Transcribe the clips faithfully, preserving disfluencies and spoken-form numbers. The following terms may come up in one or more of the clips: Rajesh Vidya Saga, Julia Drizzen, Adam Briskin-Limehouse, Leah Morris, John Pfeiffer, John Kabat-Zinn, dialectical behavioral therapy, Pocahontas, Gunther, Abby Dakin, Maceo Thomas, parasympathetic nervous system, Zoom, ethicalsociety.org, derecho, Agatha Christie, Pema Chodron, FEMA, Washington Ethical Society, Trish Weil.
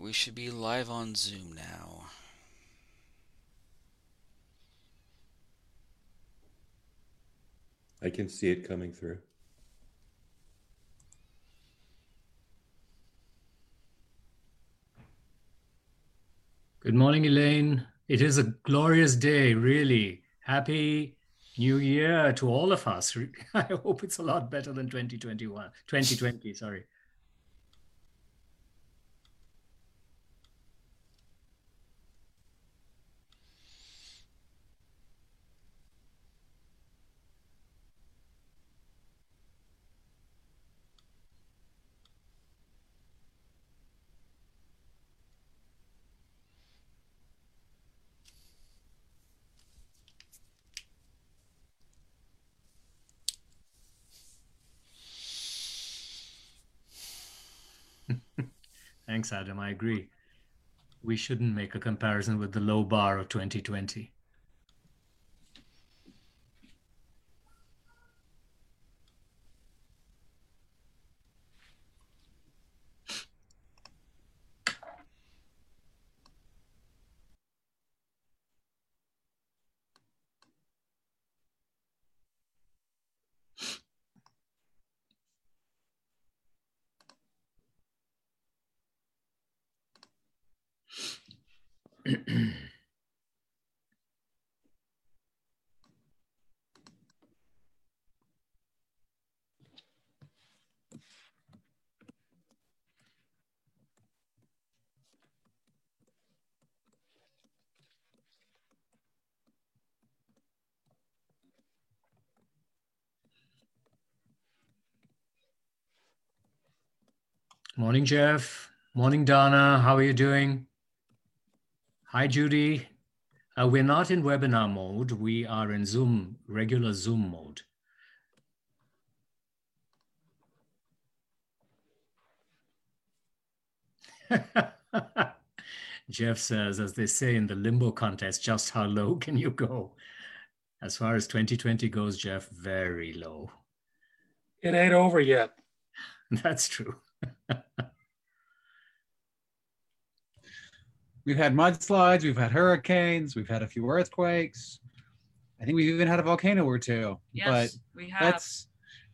right, we should be live on Zoom now. I can see it coming through. Good morning, Elaine. It is a glorious day, really. Happy New Year to all of us. I hope it's a lot better than twenty twenty-one, twenty twenty, sorry. Thanks, Adam. I agree. We shouldn't make a comparison with the low bar of twenty twenty. Morning, Jeff. Morning, Donna. How are you doing? Hi, Judy. Uh, we're not in webinar mode. We are in Zoom, regular Zoom mode. Jeff says, as they say in the limbo contest, just how low can you go? As far as twenty twenty goes, Jeff, very low. It ain't over yet. That's true. We've had mudslides, we've had hurricanes, we've had a few earthquakes. I think we've even had a volcano or two. Yes, but we have. Let's,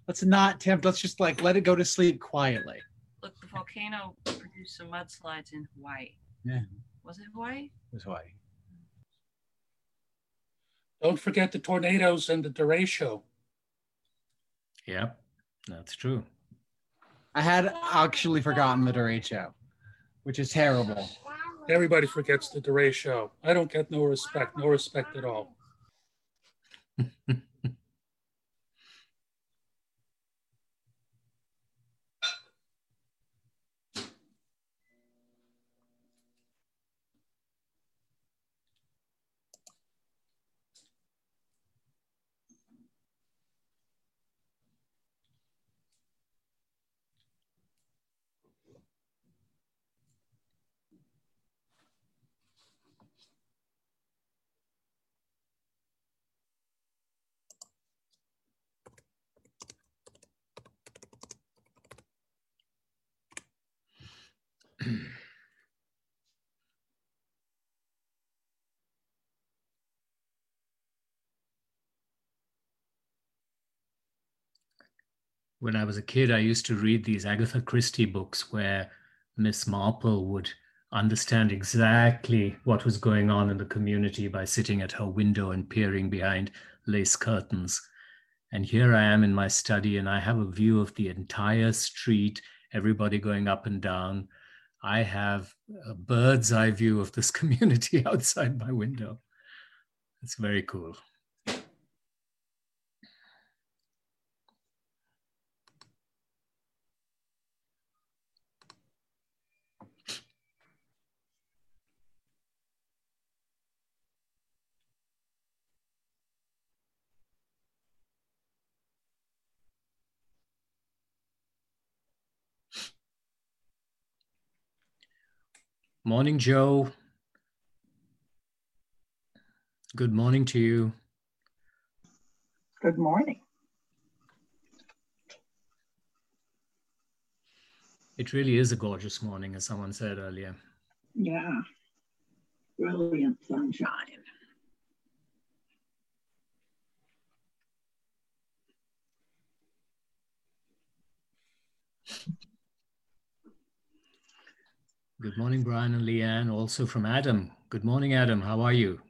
let's not tempt, let's just like let it go to sleep quietly. Look, the volcano produced some mudslides in Hawaii. Yeah. Was it Hawaii? It was Hawaii. Don't forget the tornadoes and the derecho. Yeah, that's true. I had actually forgotten the derecho, which is terrible. Everybody forgets the derecho. I don't get no respect, no respect at all. When I was a kid, I used to read these Agatha Christie books where Miss Marple would understand exactly what was going on in the community by sitting at her window and peering behind lace curtains. And here I am in my study, and I have a view of the entire street, everybody going up and down. I have a bird's eye view of this community outside my window. It's very cool. Morning, Joe. Good morning to you. Good morning. It really is a gorgeous morning, as someone said earlier. Yeah, brilliant sunshine. Good morning, Brian and Leanne, also from Adam. Good morning, Adam. How are you?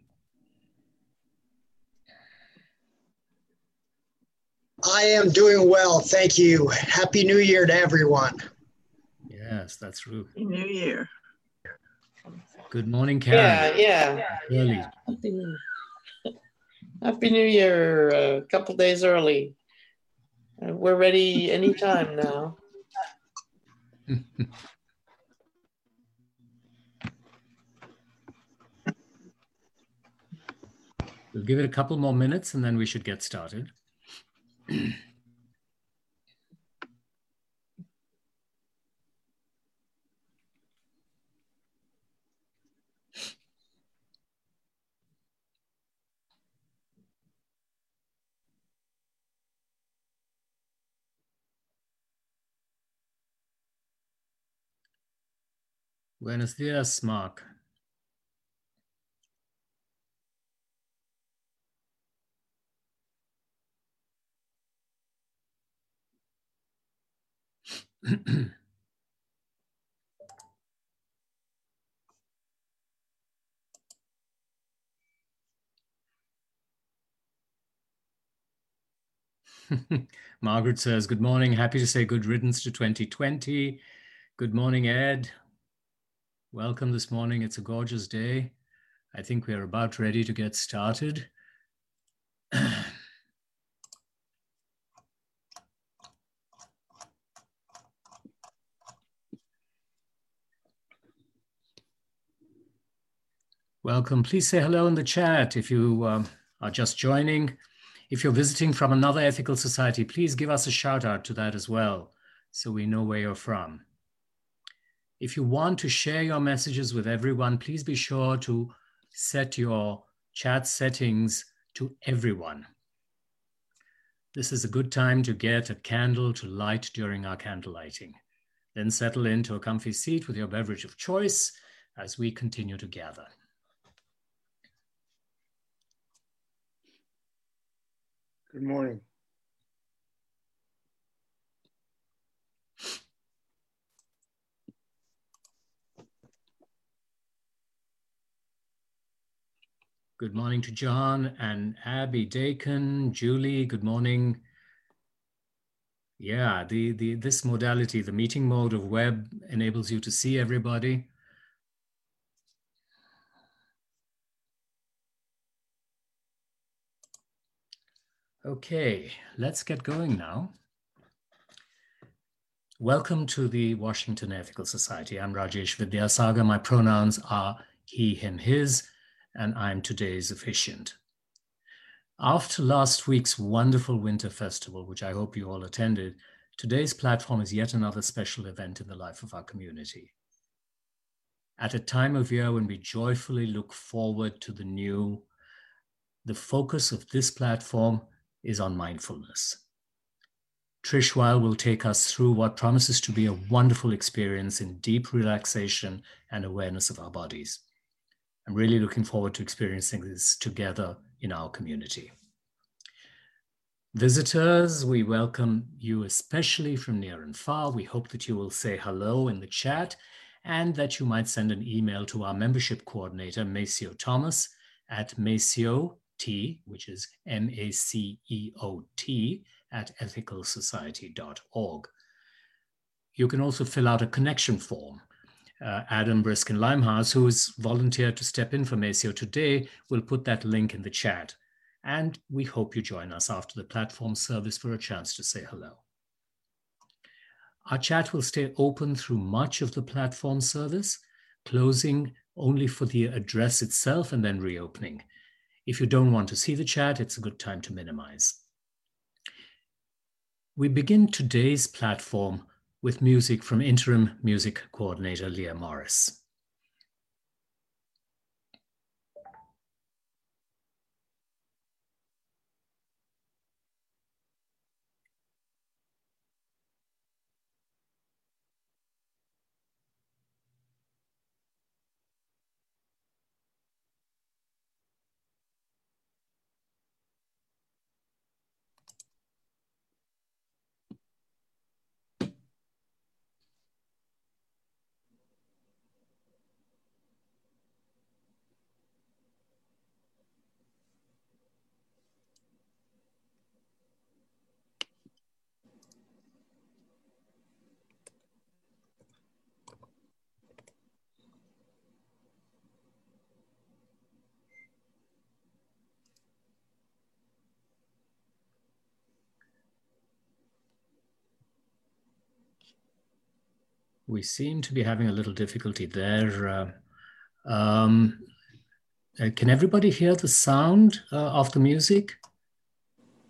I am doing well, thank you. Happy New Year to everyone. Yes, that's right. Happy New Year. Good morning, Karen. Yeah, yeah. Early. Yeah. Happy, New Happy New Year, a couple days early. Uh, we're ready anytime now. We'll give it a couple more minutes and then we should get started. Buenos dias, Mark. Margaret says, good morning. Happy to say good riddance to twenty twenty. Good morning, Ed. Welcome this morning. It's a gorgeous day. I think we're about ready to get started. Welcome. Please say hello in the chat if you um, are just joining. If you're visiting from another ethical society, please give us a shout out to that as well, so we know where you're from. If you want to share your messages with everyone, please be sure to set your chat settings to everyone. This is a good time to get a candle to light during our candle lighting. Then settle into a comfy seat with your beverage of choice as we continue to gather. Good morning. Good morning to John and Abby Dakin, Julie, good morning. Yeah, the, the, this modality, the meeting mode of web, enables you to see everybody. Okay, let's get going now. Welcome to the Washington Ethical Society. I'm Rajesh Vidya Saga. My pronouns are he, him, his, and I'm today's officiant. After last week's wonderful winter festival, which I hope you all attended, today's platform is yet another special event in the life of our community. At a time of year when we joyfully look forward to the new, the focus of this platform is on mindfulness. Trish Weil will take us through what promises to be a wonderful experience in deep relaxation and awareness of our bodies. I'm really looking forward to experiencing this together in our community. Visitors, we welcome you especially from near and far. We hope that you will say hello in the chat and that you might send an email to our membership coordinator, Maceo Thomas, at Maceo T, which is M A C E O T, at ethical society dot org. You can also fill out a connection form. Uh, Adam Briskin-Limehouse, who has volunteered to step in for Maceo today, will put that link in the chat. And we hope you join us after the platform service for a chance to say hello. Our chat will stay open through much of the platform service, closing only for the address itself and then reopening. If you don't want to see the chat, it's a good time to minimize. We begin today's platform with music from interim music coordinator Leah Morris. We seem to be having a little difficulty there. Uh, um, uh, can everybody hear the sound uh, of the music?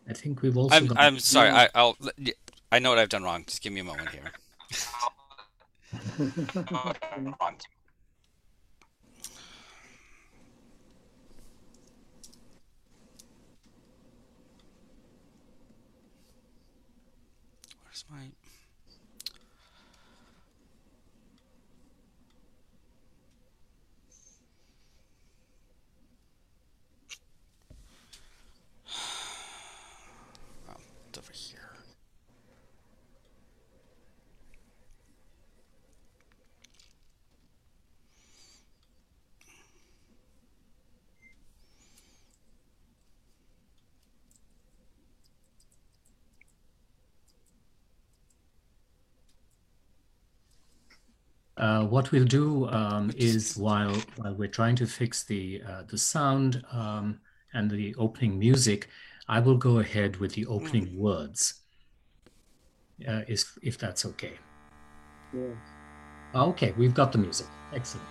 I think we've also. I'm, got I'm sorry. I, I'll. I know what I've done wrong. Just give me a moment here. Where's my? Uh, what we'll do um, is while, while we're trying to fix the uh, the sound um, and the opening music, I will go ahead with the opening mm. words, uh, is, if that's okay. Yeah. Okay, we've got the music. Excellent.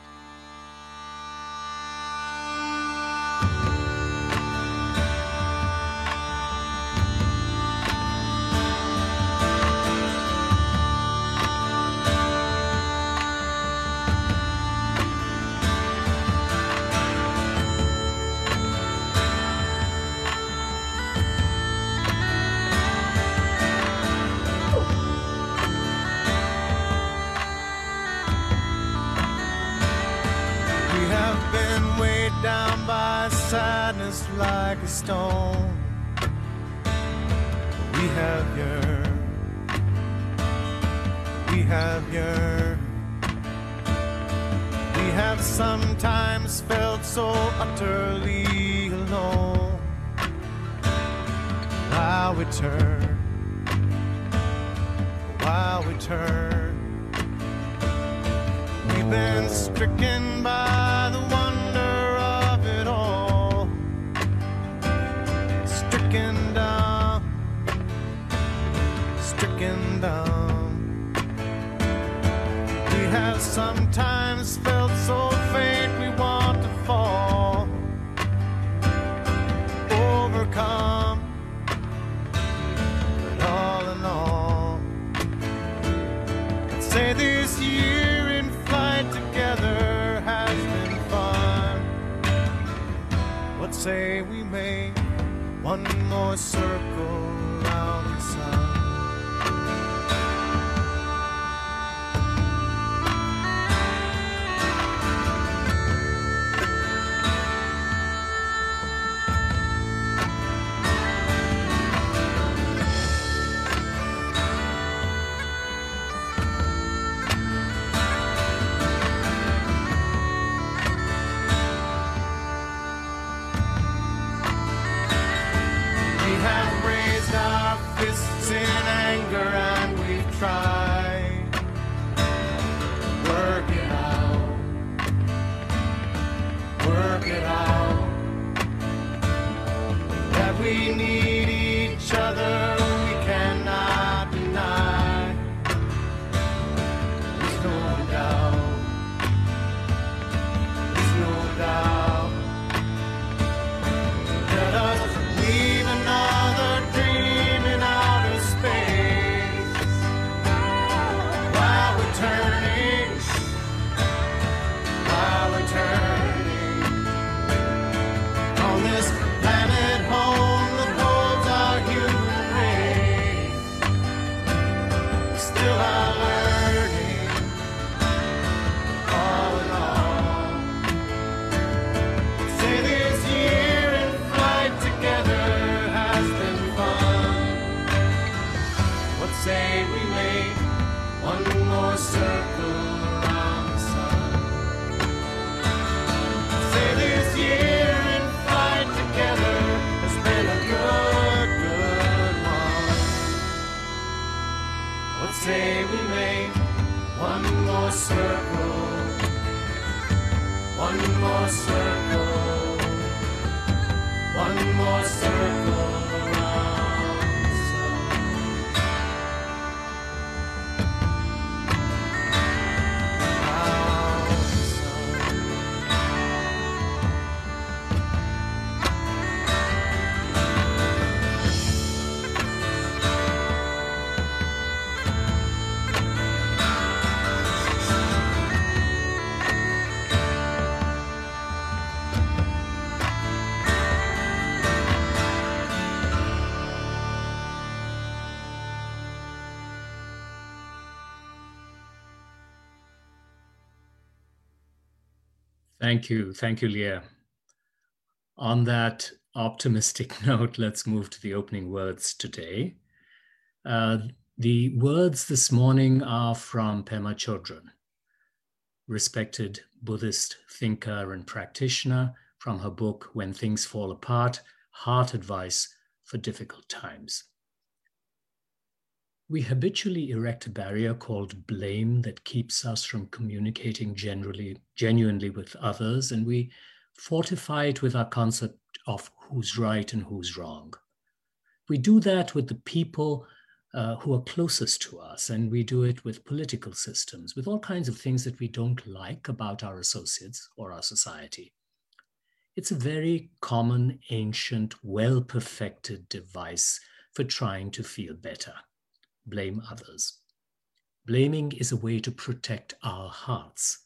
Thank you. Thank you, Leah. On that optimistic note, let's move to the opening words today. Uh, the words this morning are from Pema Chodron, respected Buddhist thinker and practitioner, from her book, When Things Fall Apart, Heart Advice for Difficult Times. We habitually erect a barrier called blame that keeps us from communicating generally, genuinely with others, and we fortify it with our concept of who's right and who's wrong. We do that with the people uh, who are closest to us, and we do it with political systems, with all kinds of things that we don't like about our associates or our society. It's a very common, ancient, well-perfected device for trying to feel better. Blame others. Blaming is a way to protect our hearts,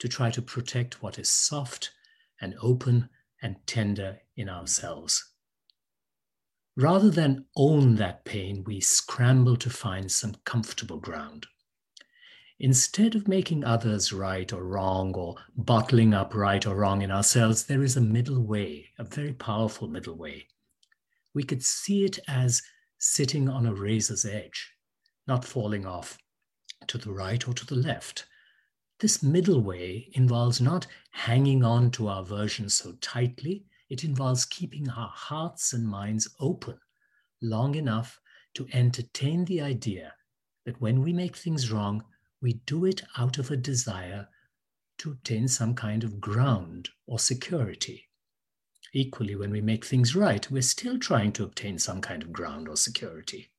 to try to protect what is soft and open and tender in ourselves. Rather than own that pain, we scramble to find some comfortable ground. Instead of making others right or wrong or bottling up right or wrong in ourselves, there is a middle way, a very powerful middle way. We could see it as sitting on a razor's edge, not falling off to the right or to the left. This middle way involves not hanging on to our version so tightly. It involves keeping our hearts and minds open long enough to entertain the idea that when we make things wrong, we do it out of a desire to obtain some kind of ground or security. Equally, when we make things right, we're still trying to obtain some kind of ground or security.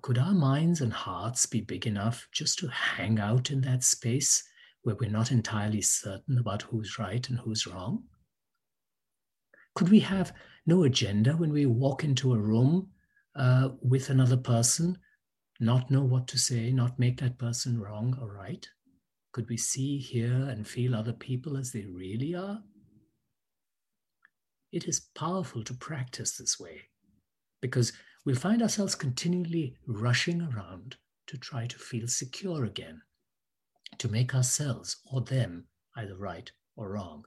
Could our minds and hearts be big enough just to hang out in that space where we're not entirely certain about who's right and who's wrong? Could we have no agenda when we walk into a room uh, with another person, not know what to say, not make that person wrong or right? Could we see, hear, and feel other people as they really are? It is powerful to practice this way because we'll find ourselves continually rushing around to try to feel secure again, to make ourselves or them either right or wrong.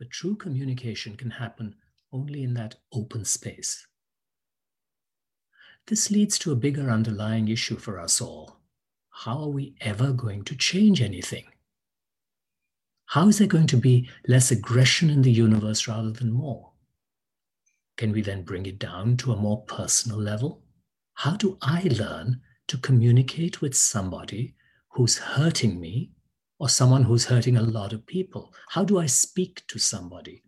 But true communication can happen only in that open space. This leads to a bigger underlying issue for us all. How are we ever going to change anything? How is there going to be less aggression in the universe rather than more? Can we then bring it down to a more personal level? How do I learn to communicate with somebody who's hurting me or someone who's hurting a lot of people? How do I speak to somebody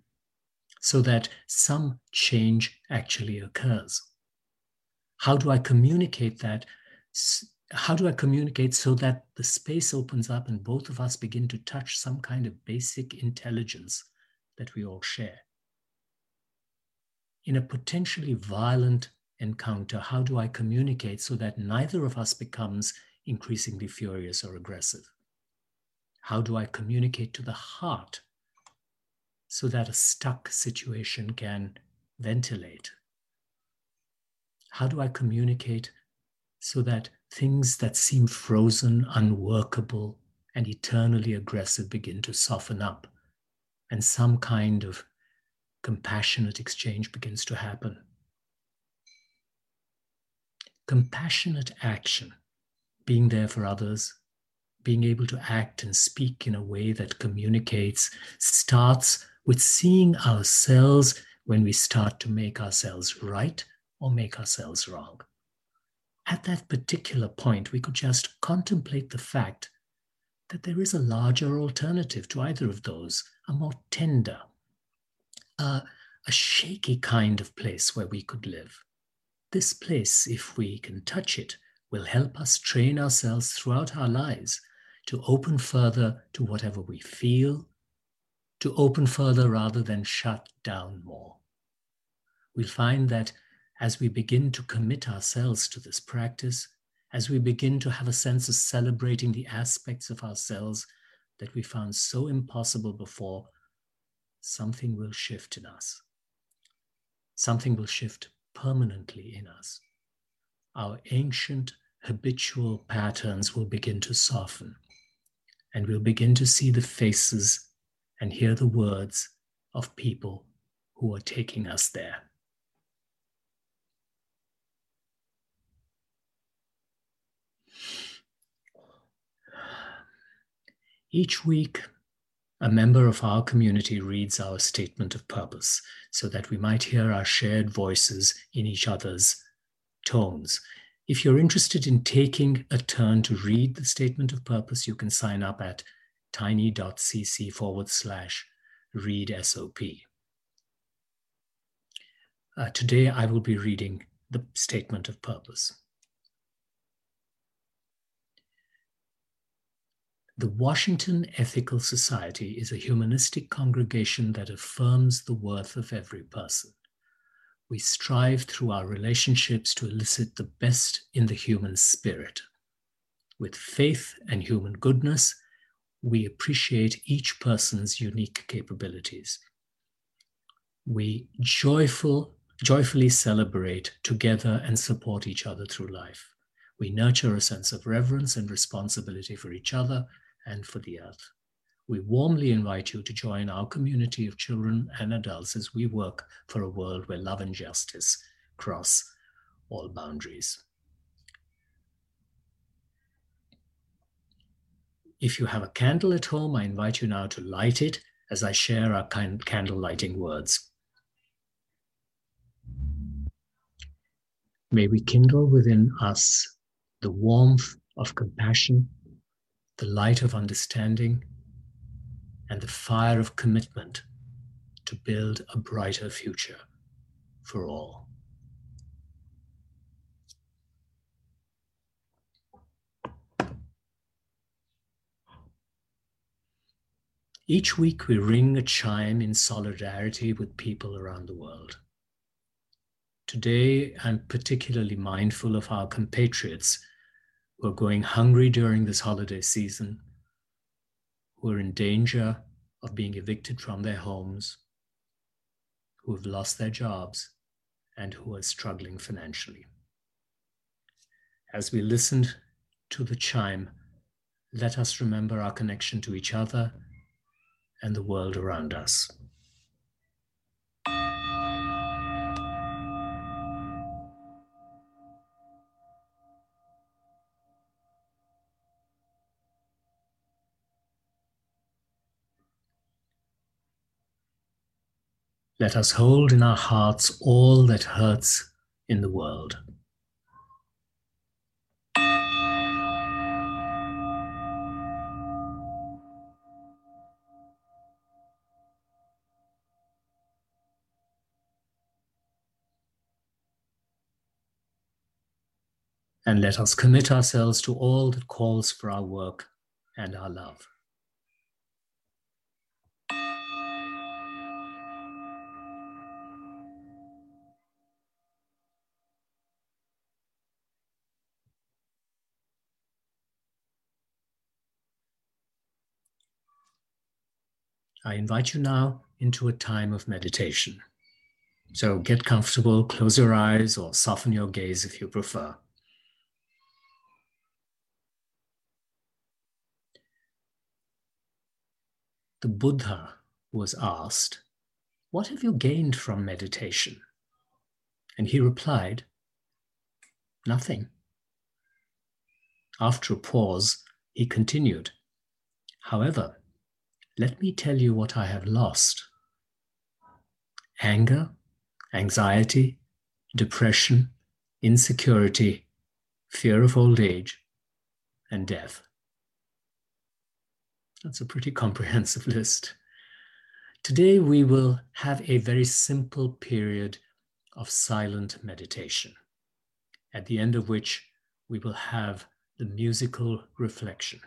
so that some change actually occurs? How do I communicate that? How do I communicate so that the space opens up and both of us begin to touch some kind of basic intelligence that we all share? In a potentially violent encounter, how do I communicate so that neither of us becomes increasingly furious or aggressive? How do I communicate to the heart so that a stuck situation can ventilate? How do I communicate so that things that seem frozen, unworkable, and eternally aggressive begin to soften up, and some kind of compassionate exchange begins to happen? Compassionate action, being there for others, being able to act and speak in a way that communicates, starts with seeing ourselves when we start to make ourselves right or make ourselves wrong. At that particular point, we could just contemplate the fact that there is a larger alternative to either of those, a more tender, uh, a shaky kind of place where we could live. This place, if we can touch it, will help us train ourselves throughout our lives to open further to whatever we feel, to open further rather than shut down more. We'll find that as we begin to commit ourselves to this practice, as we begin to have a sense of celebrating the aspects of ourselves that we found so impossible before, something will shift in us. Something will shift permanently in us. Our ancient habitual patterns will begin to soften, and we'll begin to see the faces and hear the words of people who are taking us there. Each week, a member of our community reads our statement of purpose so that we might hear our shared voices in each other's tones. If you're interested in taking a turn to read the statement of purpose, you can sign up at tiny.cc forward slash read SOP. Uh, today, I will be reading the statement of purpose. The Washington Ethical Society is a humanistic congregation that affirms the worth of every person. We strive through our relationships to elicit the best in the human spirit. With faith and human goodness, we appreciate each person's unique capabilities. We joyful, joyfully celebrate together and support each other through life. We nurture a sense of reverence and responsibility for each other and for the earth. We warmly invite you to join our community of children and adults as we work for a world where love and justice cross all boundaries. If you have a candle at home, I invite you now to light it as I share our candle lighting words. May we kindle within us the warmth of compassion, the light of understanding, and the fire of commitment to build a brighter future for all. Each week we ring a chime in solidarity with people around the world. Today, I'm particularly mindful of our compatriots who are going hungry during this holiday season, who are in danger of being evicted from their homes, who have lost their jobs, and who are struggling financially. As we listened to the chime, let us remember our connection to each other and the world around us. Let us hold in our hearts all that hurts in the world. And let us commit ourselves to all that calls for our work and our love. I invite you now into a time of meditation. So get comfortable, close your eyes, or soften your gaze if you prefer. The Buddha was asked, "What have you gained from meditation?" And he replied, "Nothing." After a pause, he continued, "However, let me tell you what I have lost. Anger, anxiety, depression, insecurity, fear of old age, and death." That's a pretty comprehensive list. Today we will have a very simple period of silent meditation, at the end of which we will have the musical reflection.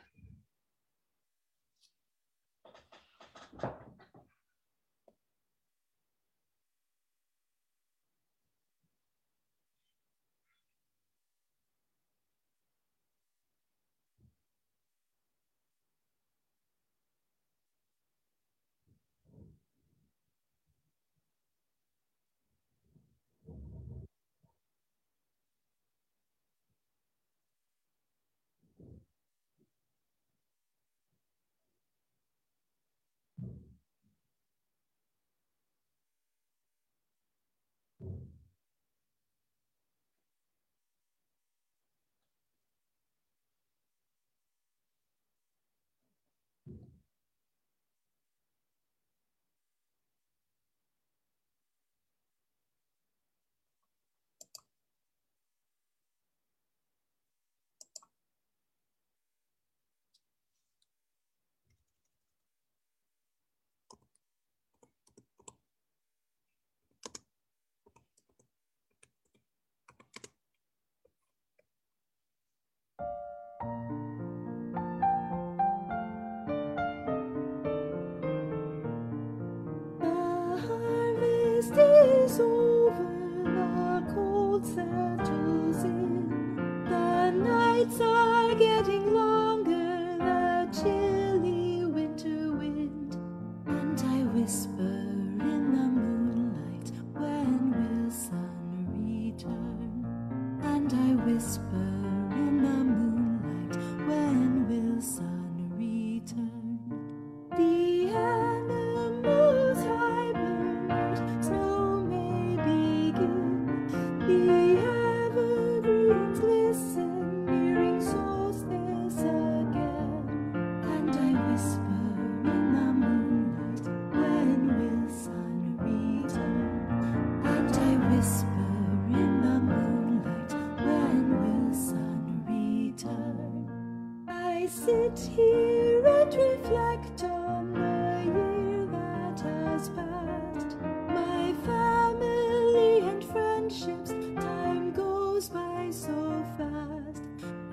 sit here and reflect on the year that has passed. My family and friendships, time goes by so fast.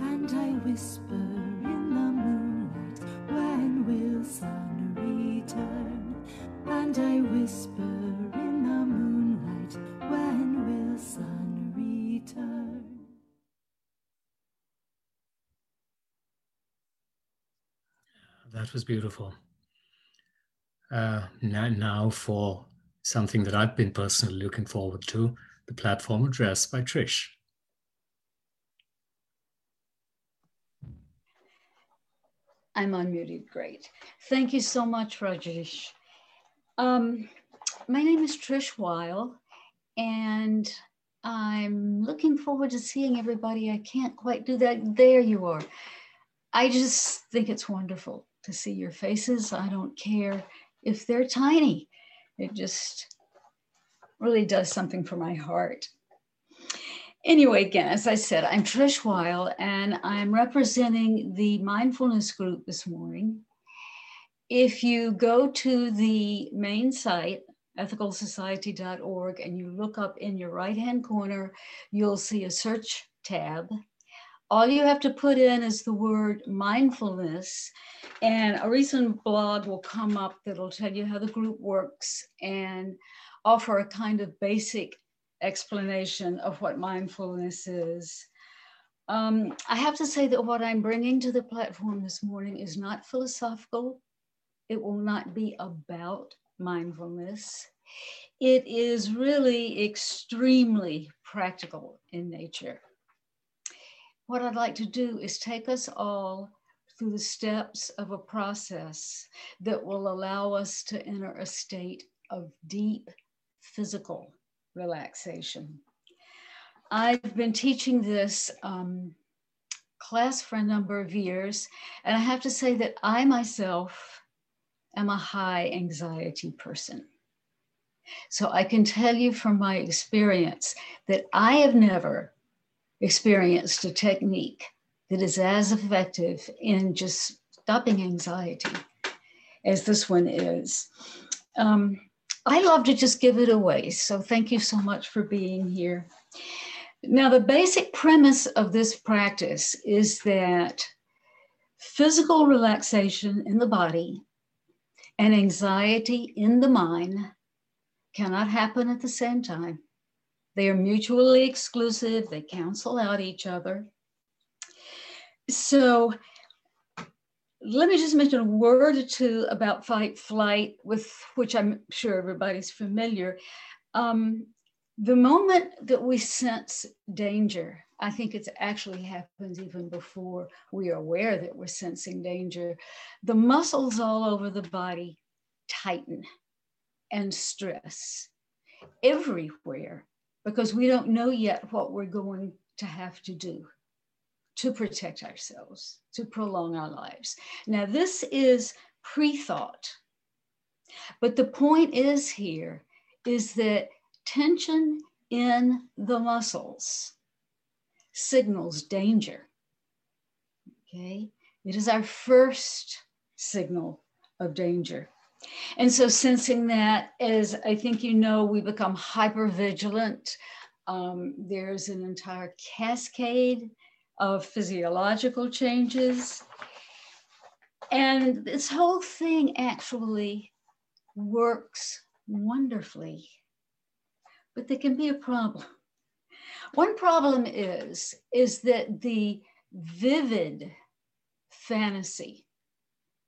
And I whisper in the moonlight, when will sun return? And I whisper in the moonlight, when will sun return? That was beautiful. Uh, now, now for something that I've been personally looking forward to, the platform address by Trish. I'm unmuted, great. Thank you so much, Rajesh. Um, my name is Trish Weil, and I'm looking forward to seeing everybody. I can't quite do that. There you are. I just think it's wonderful to see your faces. I don't care if they're tiny. It just really does something for my heart. Anyway, again, as I said, I'm Trish Weil, and I'm representing the mindfulness group this morning. If you go to the main site, ethical society dot org, and you look up in your right-hand corner, you'll see a search tab. All you have to put in is the word mindfulness, and a recent blog will come up that'll tell you how the group works and offer a kind of basic explanation of what mindfulness is. Um, I have to say that what I'm bringing to the platform this morning is not philosophical. It will not be about mindfulness. It is really extremely practical in nature. What I'd like to do is take us all through the steps of a process that will allow us to enter a state of deep physical relaxation. I've been teaching this um, class for a number of years, and I have to say that I myself am a high anxiety person. So I can tell you from my experience that I have never experienced a technique that is as effective in just stopping anxiety as this one is. Um, I love to just give it away, so thank you so much for being here. Now, the basic premise of this practice is that physical relaxation in the body and anxiety in the mind cannot happen at the same time. They are mutually exclusive. They cancel out each other. So let me just mention a word or two about fight flight, with which I'm sure everybody's familiar. Um, the moment that we sense danger, I think it actually happens even before we are aware that we're sensing danger, the muscles all over the body tighten and stress everywhere, because we don't know yet what we're going to have to do to protect ourselves, to prolong our lives. Now, this is pre-thought, but the point is here is that tension in the muscles signals danger, okay? It is our first signal of danger. And so sensing that, as I think you know, we become hypervigilant. Um, there's an entire cascade of physiological changes. And this whole thing actually works wonderfully, but there can be a problem. One problem is, is that the vivid fantasy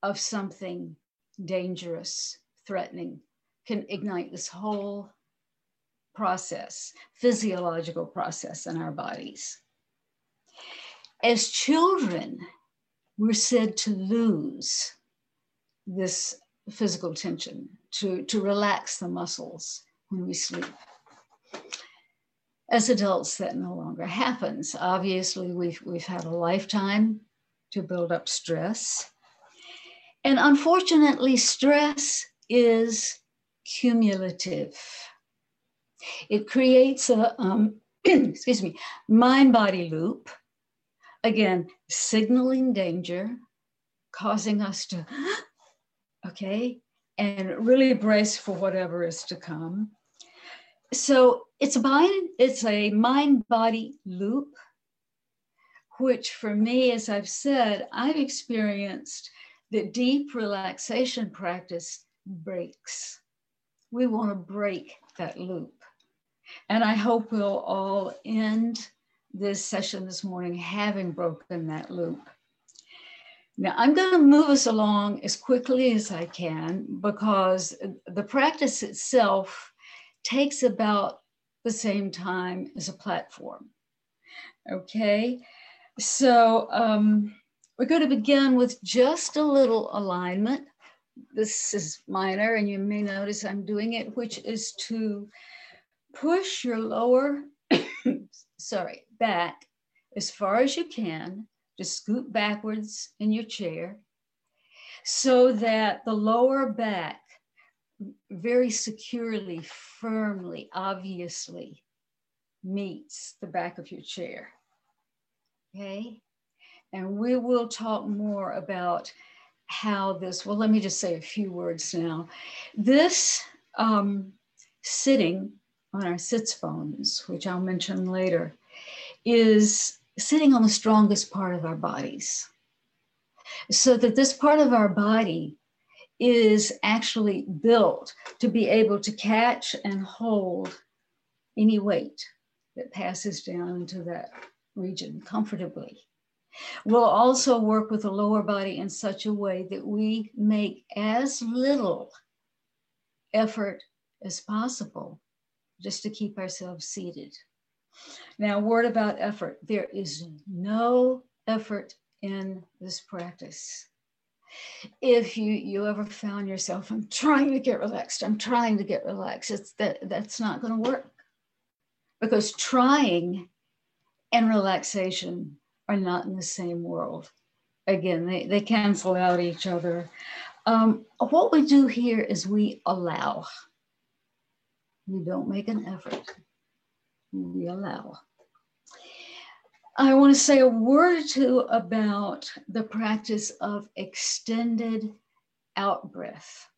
of something dangerous, threatening, can ignite this whole process, physiological process in our bodies. As children, we're said to lose this physical tension, to, to relax the muscles when we sleep. As adults, that no longer happens. Obviously, we've, we've had a lifetime to build up stress. And unfortunately, stress is cumulative. It creates a um, excuse me, mind-body loop, again, signaling danger, causing us to, okay, and really brace for whatever is to come. So it's a mind, it's a mind-body loop, which for me, as I've said, I've experienced the deep relaxation practice breaks. We want to break that loop. And I hope we'll all end this session this morning having broken that loop. Now, I'm going to move us along as quickly as I can, because the practice itself takes about the same time as a platform. Okay, so um, we're going to begin with just a little alignment. This is minor, and you may notice I'm doing it, which is to push your lower, sorry, back as far as you can, just scoot backwards in your chair so that the lower back very securely, firmly, obviously meets the back of your chair, okay? And we will talk more about how this, well, let me just say a few words now. This um, sitting on our sits bones, which I'll mention later, is sitting on the strongest part of our bodies. So that this part of our body is actually built to be able to catch and hold any weight that passes down into that region comfortably. We'll also work with the lower body in such a way that we make as little effort as possible just to keep ourselves seated. Now, a word about effort. There is no effort in this practice. If you, you ever found yourself, I'm trying to get relaxed, I'm trying to get relaxed, it's that, that's not going to work, because trying and relaxation are not in the same world. Again, they, they cancel out each other. Um, what we do here is we allow. We don't make an effort, we allow. I want to say a word or two about the practice of extended out-breath.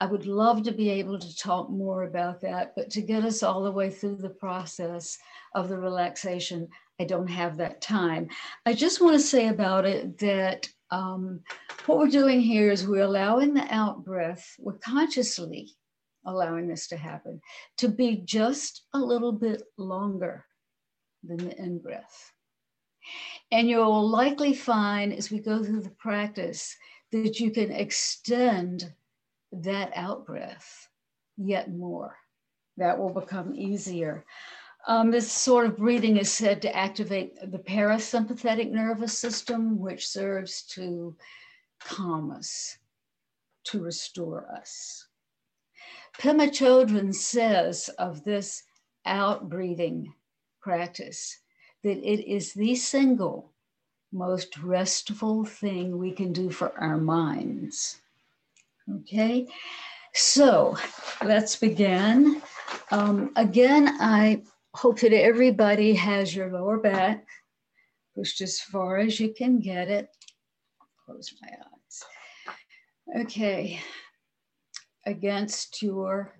I would love to be able to talk more about that, but to get us all the way through the process of the relaxation, I don't have that time. I just want to say about it that um, what we're doing here is we're allowing the out-breath, we're consciously allowing this to happen, to be just a little bit longer than the in-breath. And you'll likely find as we go through the practice that you can extend that out breath yet more. That will become easier. Um, this sort of breathing is said to activate the parasympathetic nervous system, which serves to calm us, to restore us. Pema Chodron says of this out breathing practice that it is the single most restful thing we can do for our minds. Okay, so let's begin. Um, again, I hope that everybody has your lower back pushed as far as you can get it. Close my eyes. Okay, against your,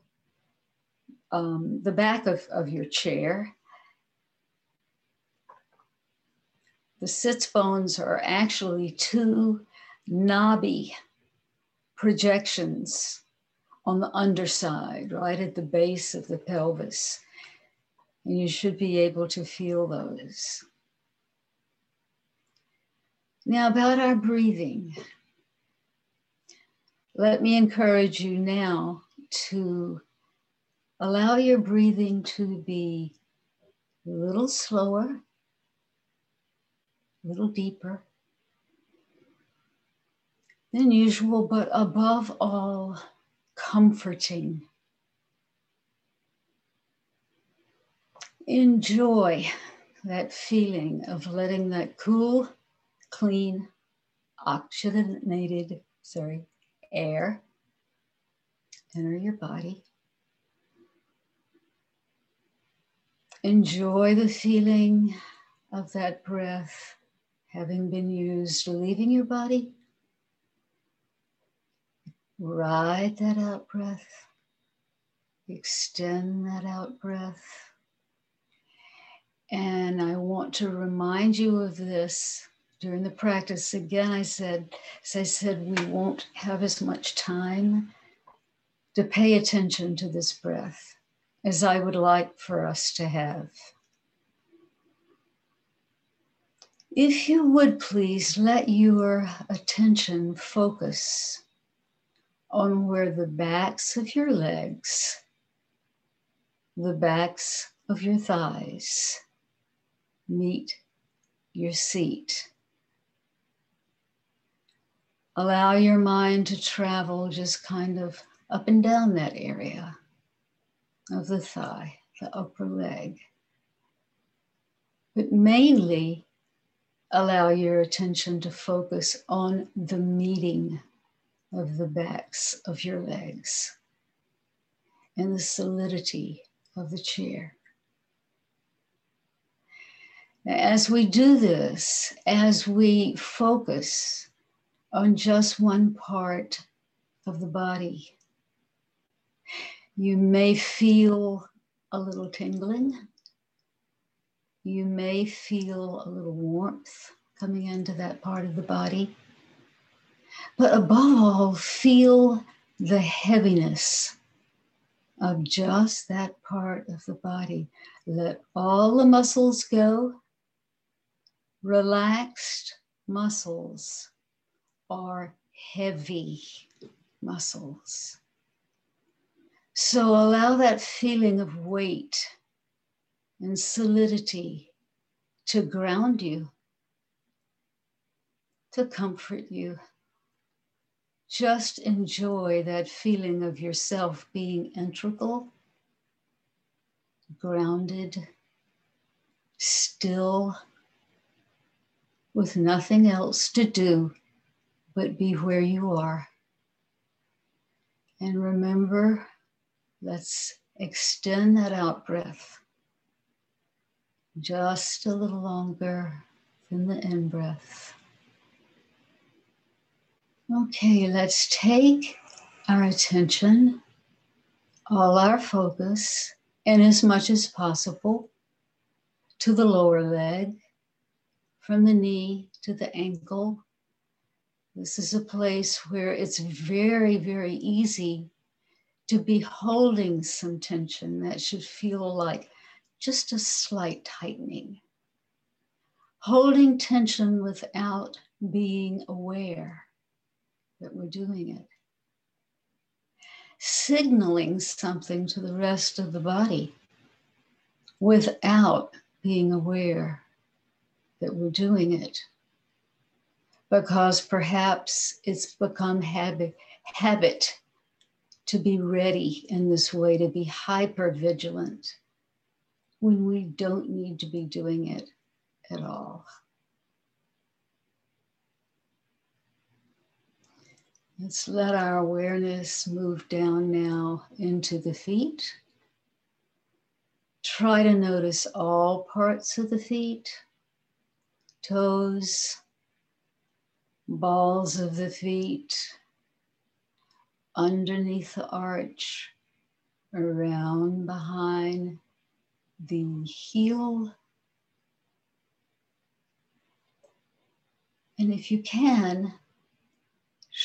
um, the back of, of your chair. The sits bones are actually two knobby projections on the underside, right at the base of the pelvis. And you should be able to feel those. Now, about our breathing. Let me encourage you now to allow your breathing to be a little slower, a little deeper than usual, but above all, comforting. Enjoy that feeling of letting that cool, clean, oxygenated, sorry, air enter your body. Enjoy the feeling of that breath having been used, leaving your body Ride that out breath. Extend that out breath. And I want to remind you of this during the practice. Again, I said, as I said, we won't have as much time to pay attention to this breath as I would like for us to have. If you would please let your attention focus on where the backs of your legs, the backs of your thighs meet your seat. Allow your mind to travel just kind of up and down that area of the thigh, the upper leg. But mainly allow your attention to focus on the meeting of the backs of your legs and the solidity of the chair. As we do this, as we focus on just one part of the body, you may feel a little tingling. You may feel a little warmth coming into that part of the body. But above all, feel the heaviness of just that part of the body. Let all the muscles go. Relaxed muscles are heavy muscles. So allow that feeling of weight and solidity to ground you, to comfort you. Just enjoy that feeling of yourself being integral, grounded, still, with nothing else to do but be where you are. And remember, let's extend that out breath just a little longer than the in breath. Okay, let's take our attention, all our focus, and as much as possible, to the lower leg, from the knee to the ankle. This is a place where it's very, very easy to be holding some tension that should feel like just a slight tightening. Holding tension without being aware that we're doing it. Signaling something to the rest of the body without being aware that we're doing it. Because perhaps it's become habit, habit to be ready in this way, to be hyper-vigilant when we don't need to be doing it at all. Let's let our awareness move down now into the feet. Try to notice all parts of the feet, toes, balls of the feet, underneath the arch, around behind the heel. And if you can,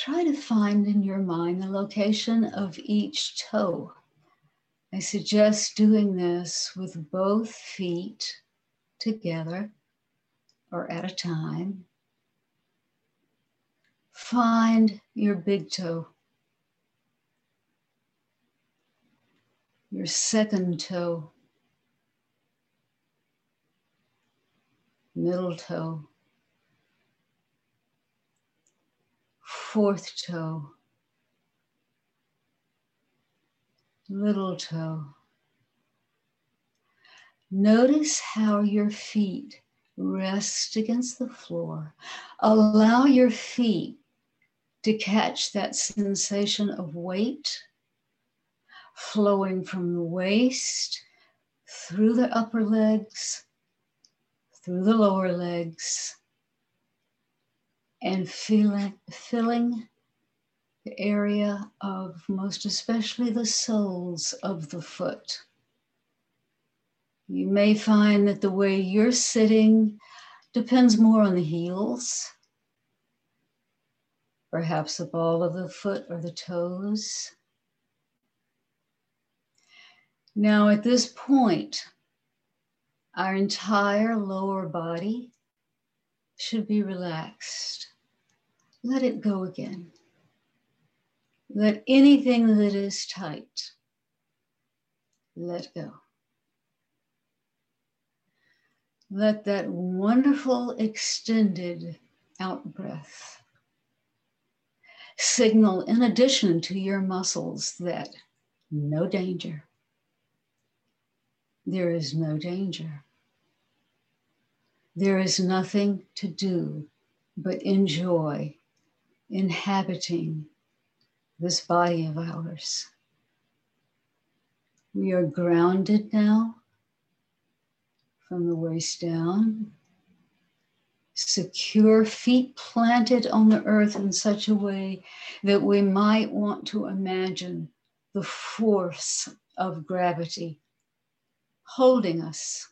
try to find in your mind the location of each toe. I suggest doing this with both feet together or at a time. Find your big toe, your second toe, middle toe, fourth toe, little toe. Notice how your feet rest against the floor. Allow your feet to catch that sensation of weight flowing from the waist, through the upper legs, through the lower legs, and feeling, filling the area of most especially the soles of the foot. You may find that the way you're sitting depends more on the heels, perhaps the ball of the foot or the toes. Now at this point, our entire lower body should be relaxed. Let it go again. Let anything that is tight, let go. Let that wonderful extended out breath signal, in addition to your muscles, that no danger. There is no danger. There is nothing to do but enjoy inhabiting this body of ours. We are grounded now from the waist down, secure, feet planted on the earth in such a way that we might want to imagine the force of gravity holding us.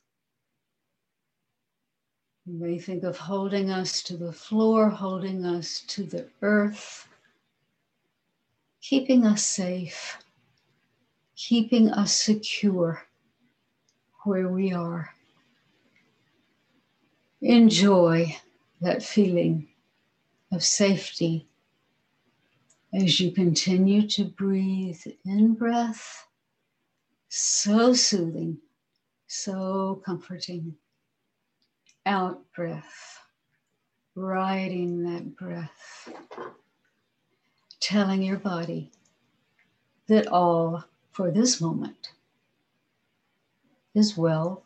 You may think of holding us to the floor, holding us to the earth, keeping us safe, keeping us secure where we are. Enjoy that feeling of safety as you continue to breathe in breath, so soothing, so comforting. Out breath, riding that breath, telling your body that all for this moment is well.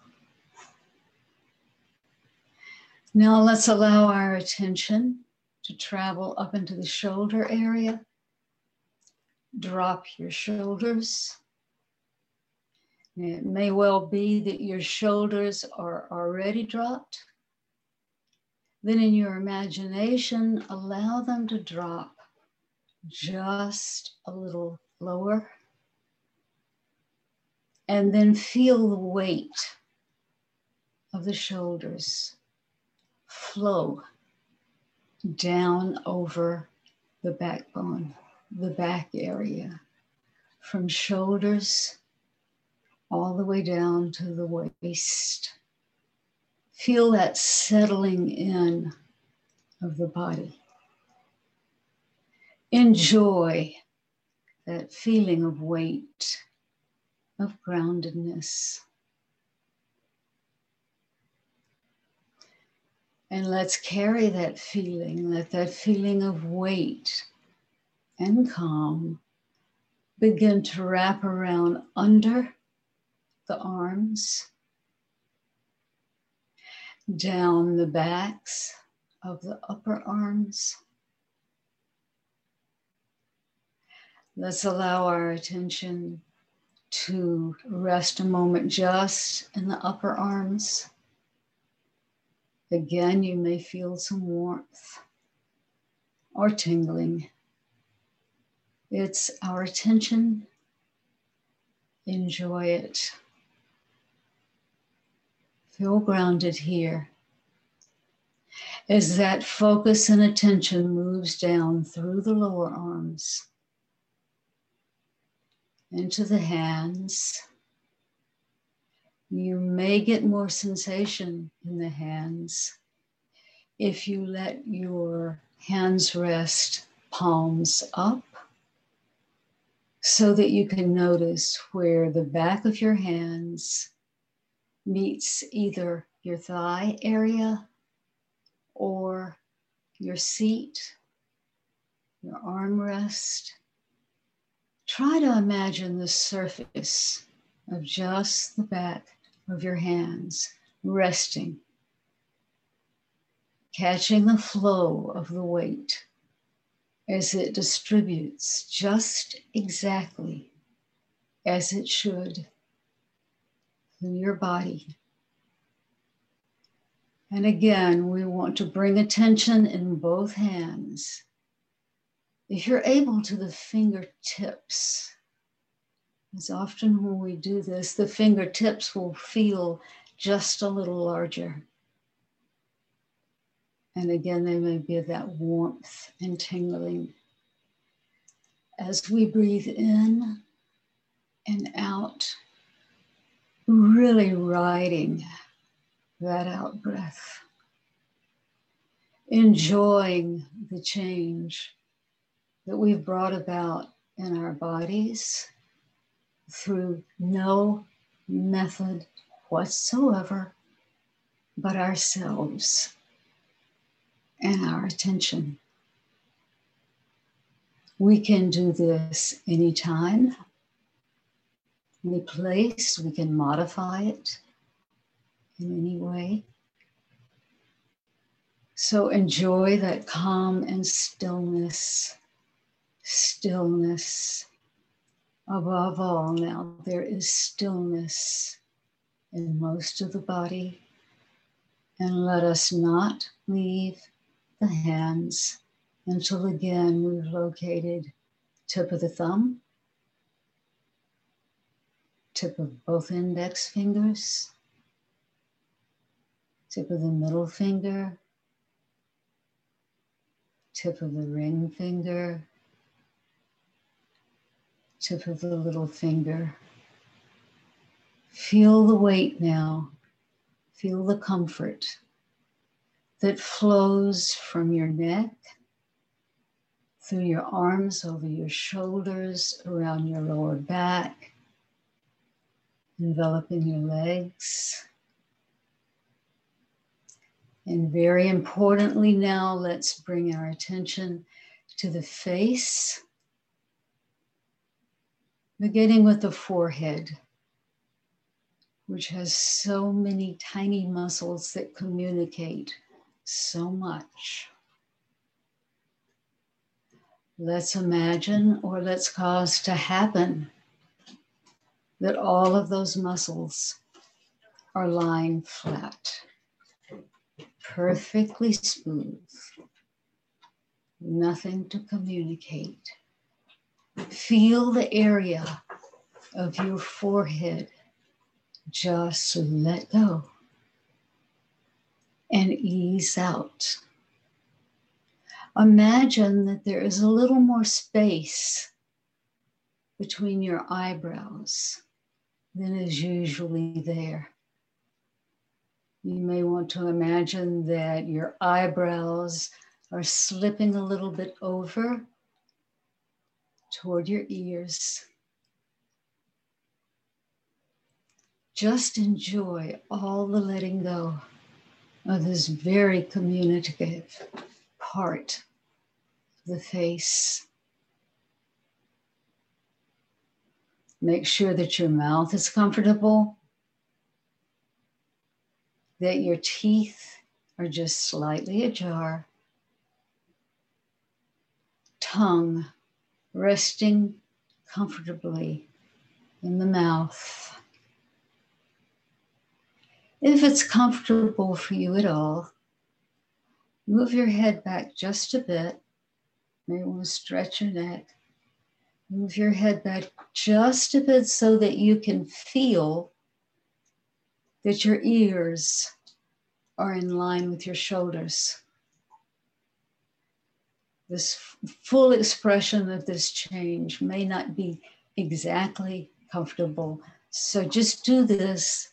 Now let's allow our attention to travel up into the shoulder area. Drop your shoulders. It may well be that your shoulders are already dropped. Then in your imagination, allow them to drop just a little lower. And then feel the weight of the shoulders flow down over the backbone, the back area, from shoulders all the way down to the waist. Feel that settling in of the body. Enjoy that feeling of weight, of groundedness. And let's carry that feeling, let that feeling of weight and calm begin to wrap around under the arms, down the backs of the upper arms. Let's allow our attention to rest a moment just in the upper arms. Again, you may feel some warmth or tingling. It's our attention. Enjoy it. Feel grounded here as that focus and attention moves down through the lower arms into the hands. You may get more sensation in the hands if you let your hands rest palms up, so that you can notice where the back of your hands meets either your thigh area or your seat, your arm rest. Try to imagine the surface of just the back of your hands resting, catching the flow of the weight as it distributes just exactly as it should through your body. And again, we want to bring attention in both hands if you're able to the fingertips, as often when we do this, the fingertips will feel just a little larger. And again, they may give that warmth and tingling. As we breathe in and out, really riding that out breath, enjoying the change that we've brought about in our bodies through no method whatsoever but ourselves and our attention. We can do this anytime, any place. We can modify it in any way. So enjoy that calm and stillness, stillness. Above all now, there is stillness in most of the body. And let us not leave the hands until again we've located tip of the thumb, tip of both index fingers, tip of the middle finger, tip of the ring finger, tip of the little finger. Feel the weight now, feel the comfort that flows from your neck, through your arms, over your shoulders, around your lower back, enveloping your legs. And very importantly now, let's bring our attention to the face, beginning with the forehead, which has so many tiny muscles that communicate so much. Let's imagine, or let's cause to happen, that all of those muscles are lying flat, perfectly smooth, nothing to communicate. Feel the area of your forehead just let go and ease out. Imagine that there is a little more space between your eyebrows than is usually there. You may want to imagine that your eyebrows are slipping a little bit over toward your ears. Just enjoy all the letting go of this very communicative part, the face. Make sure that your mouth is comfortable, that your teeth are just slightly ajar, tongue resting comfortably in the mouth. If it's comfortable for you at all, move your head back just a bit. Maybe you want to stretch your neck. Move your head back just a bit so that you can feel that your ears are in line with your shoulders. This full expression of this change may not be exactly comfortable. So just do this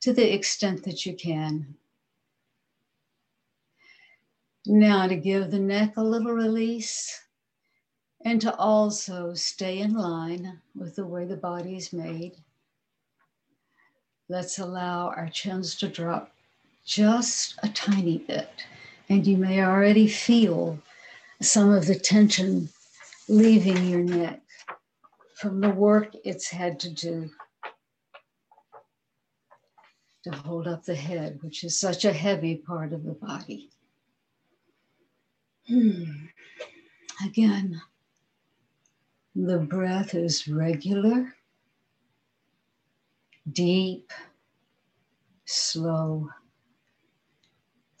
to the extent that you can. Now to give the neck a little release and to also stay in line with the way the body is made. Let's allow our chins to drop just a tiny bit. And you may already feel some of the tension leaving your neck from the work it's had to do to hold up the head, which is such a heavy part of the body. Again, the breath is regular, deep, slow,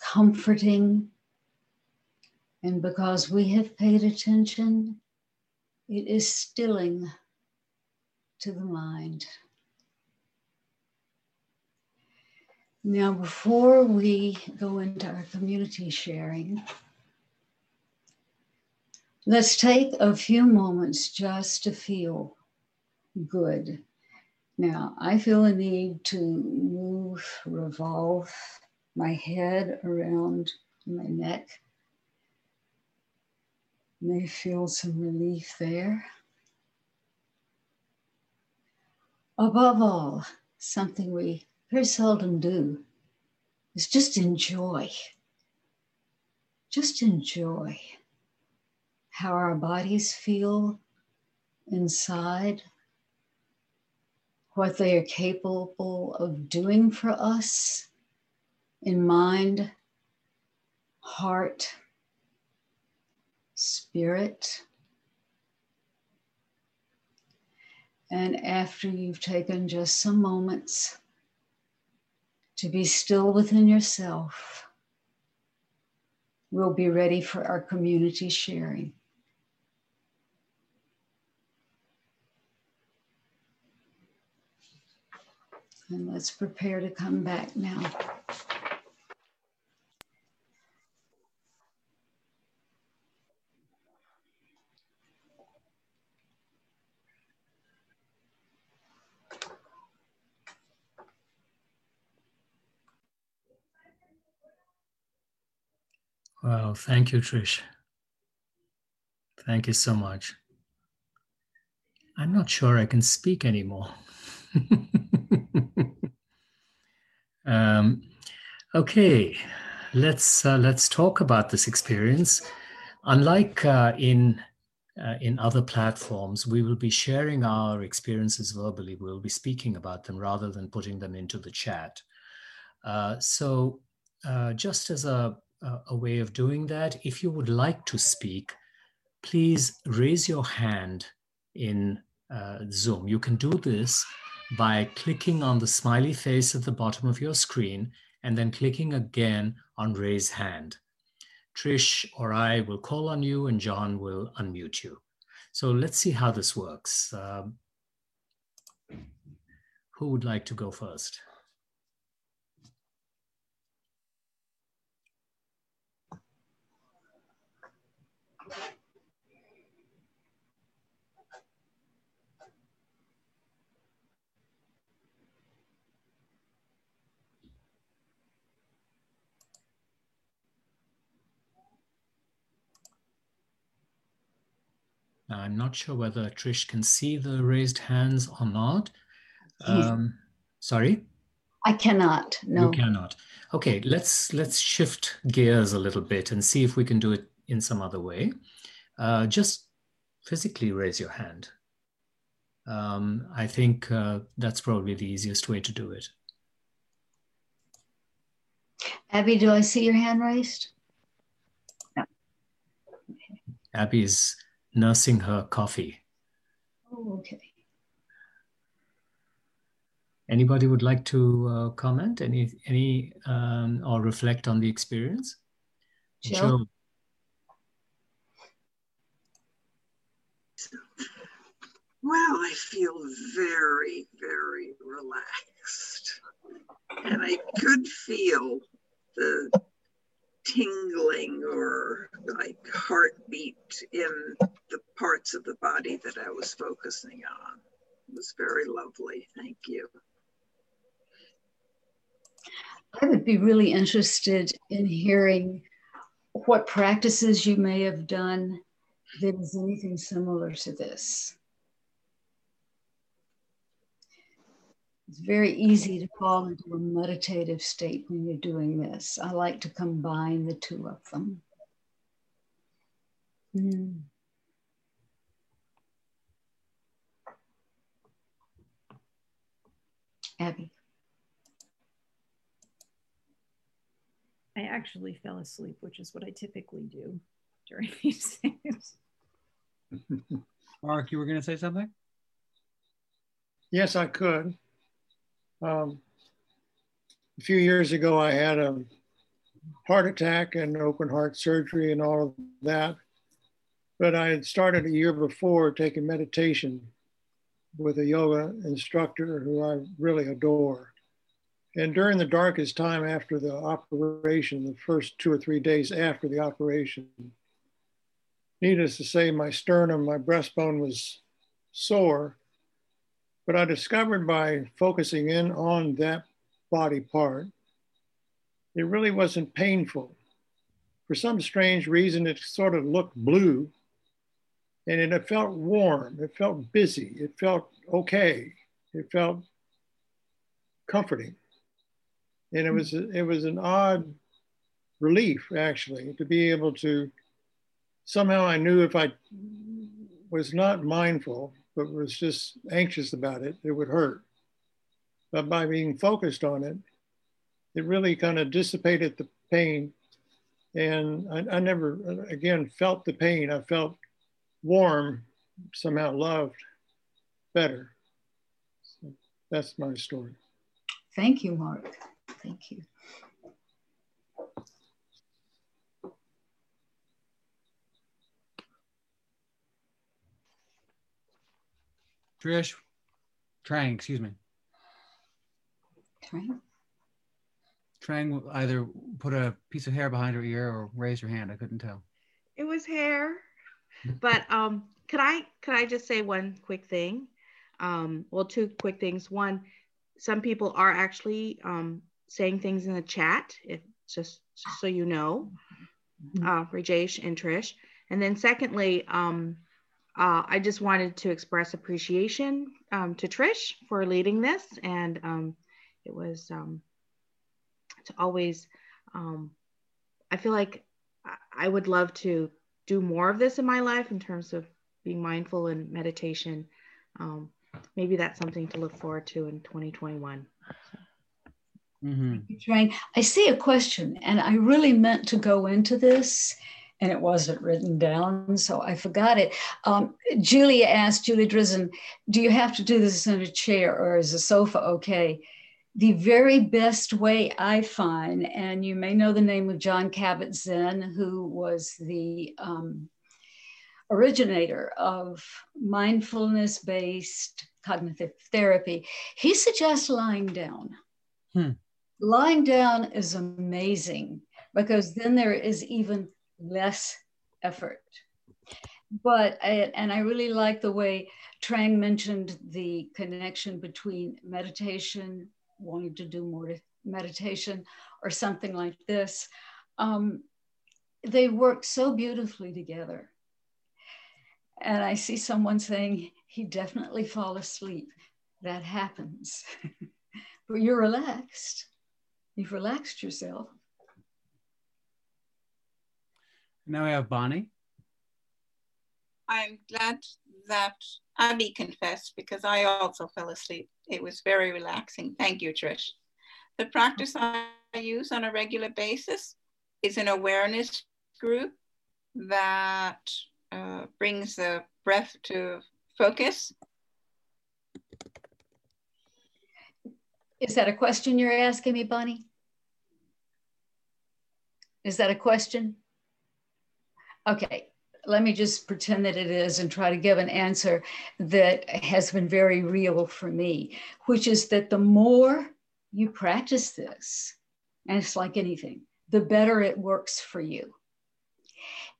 comforting, And because we have paid attention, it is stilling to the mind. Now, before we go into our community sharing, let's take a few moments just to feel good. Now, I feel a need to move, revolve my head around my neck. You may feel some relief there. Above all, something we very seldom do is just enjoy. Just enjoy how our bodies feel inside, what they are capable of doing for us in mind, heart, spirit. And after you've taken just some moments to be still within yourself, we'll be ready for our community sharing. And let's prepare to come back now. Wow, thank you, Trish. Thank you so much. I'm not sure I can speak anymore. Um, okay, let's uh, let's talk about this experience. Unlike uh, in uh, in other platforms, we will be sharing our experiences verbally. We'll be speaking about them rather than putting them into the chat. Uh, so, uh, just as a a way of doing that, if you would like to speak, please raise your hand in uh, Zoom. You can do this by clicking on the smiley face at the bottom of your screen and then clicking again on raise hand. Trish or I will call on you and John will unmute you. So let's see how this works. Um, who would like to go first? Now, I'm not sure whether Trish can see the raised hands or not. Um, sorry? I cannot, no. You cannot. Okay, let's, let's shift gears a little bit and see if we can do it in some other way. Uh, just physically raise your hand. Um, I think uh, that's probably the easiest way to do it. Abby, do I see your hand raised? No. Okay. Abby is nursing her coffee. Oh, okay. Anybody would like to uh, comment any, any um, or reflect on the experience? Sure. Well, I feel very, very relaxed. And I could feel the tingling or like heartbeat in the parts of the body that I was focusing on. It was very lovely. Thank you. I would be really interested in hearing what practices you may have done that is anything similar to this. It's very easy to fall into a meditative state when you're doing this. I like to combine the two of them. Mm. Abby. I actually fell asleep, which is what I typically do during these things. Mark, you were going to say something? Yes, I could. Um, a few years ago, I had a heart attack and open heart surgery and all of that. But I had started a year before taking meditation with a yoga instructor who I really adore. And during the darkest time after the operation, the first two or three days after the operation, needless to say, my sternum, my breastbone was sore. But I discovered by focusing in on that body part, it really wasn't painful. For some strange reason, it sort of looked blue. And it felt warm, it felt busy, it felt okay, it felt comforting. And it was, it was an odd relief, actually, to be able to, somehow I knew if I was not mindful, but was just anxious about it, it would hurt. But by being focused on it, it really kind of dissipated the pain. And I, I never, again, felt the pain. I felt warm, somehow loved better. So that's my story. Thank you, Mark. Thank you. Trish, Trang, excuse me. Trang? Trang will either put a piece of hair behind her ear or raise her hand. I couldn't tell. It was hair. But um, could I could I just say one quick thing? Um, well, two quick things. One, some people are actually um, saying things in the chat, if just, just so you know, uh, Rajesh and Trish. And then secondly, um, uh, I just wanted to express appreciation um, to Trish for leading this. And um, it was um, to always, um, I feel like I would love to do more of this in my life in terms of being mindful and meditation. Um, maybe that's something to look forward to in twenty twenty-one. Mm-hmm. I see a question, and I really meant to go into this, and it wasn't written down, so I forgot it. Um, Julia asked, Julia Drizzen, do you have to do this in a chair or is a sofa okay? The very best way I find, and you may know the name of John Kabat-Zinn, who was the um, originator of mindfulness-based cognitive therapy, he suggests lying down. Hmm. Lying down is amazing because then there is even less effort. But, I, and I really like the way Trang mentioned the connection between meditation, wanting to do more meditation or something like this. Um, they work so beautifully together. And I see someone saying, he definitely fall asleep. That happens. But you're relaxed. You've relaxed yourself. Now we have Bonnie. I'm glad that Abby confessed because I also fell asleep. It was very relaxing. Thank you, Trish. The practice I use on a regular basis is an awareness group that uh, brings the breath to focus. Is that a question you're asking me, Bonnie? Is that a question? Okay. Let me just pretend that it is and try to give an answer that has been very real for me, which is that the more you practice this, and it's like anything, the better it works for you.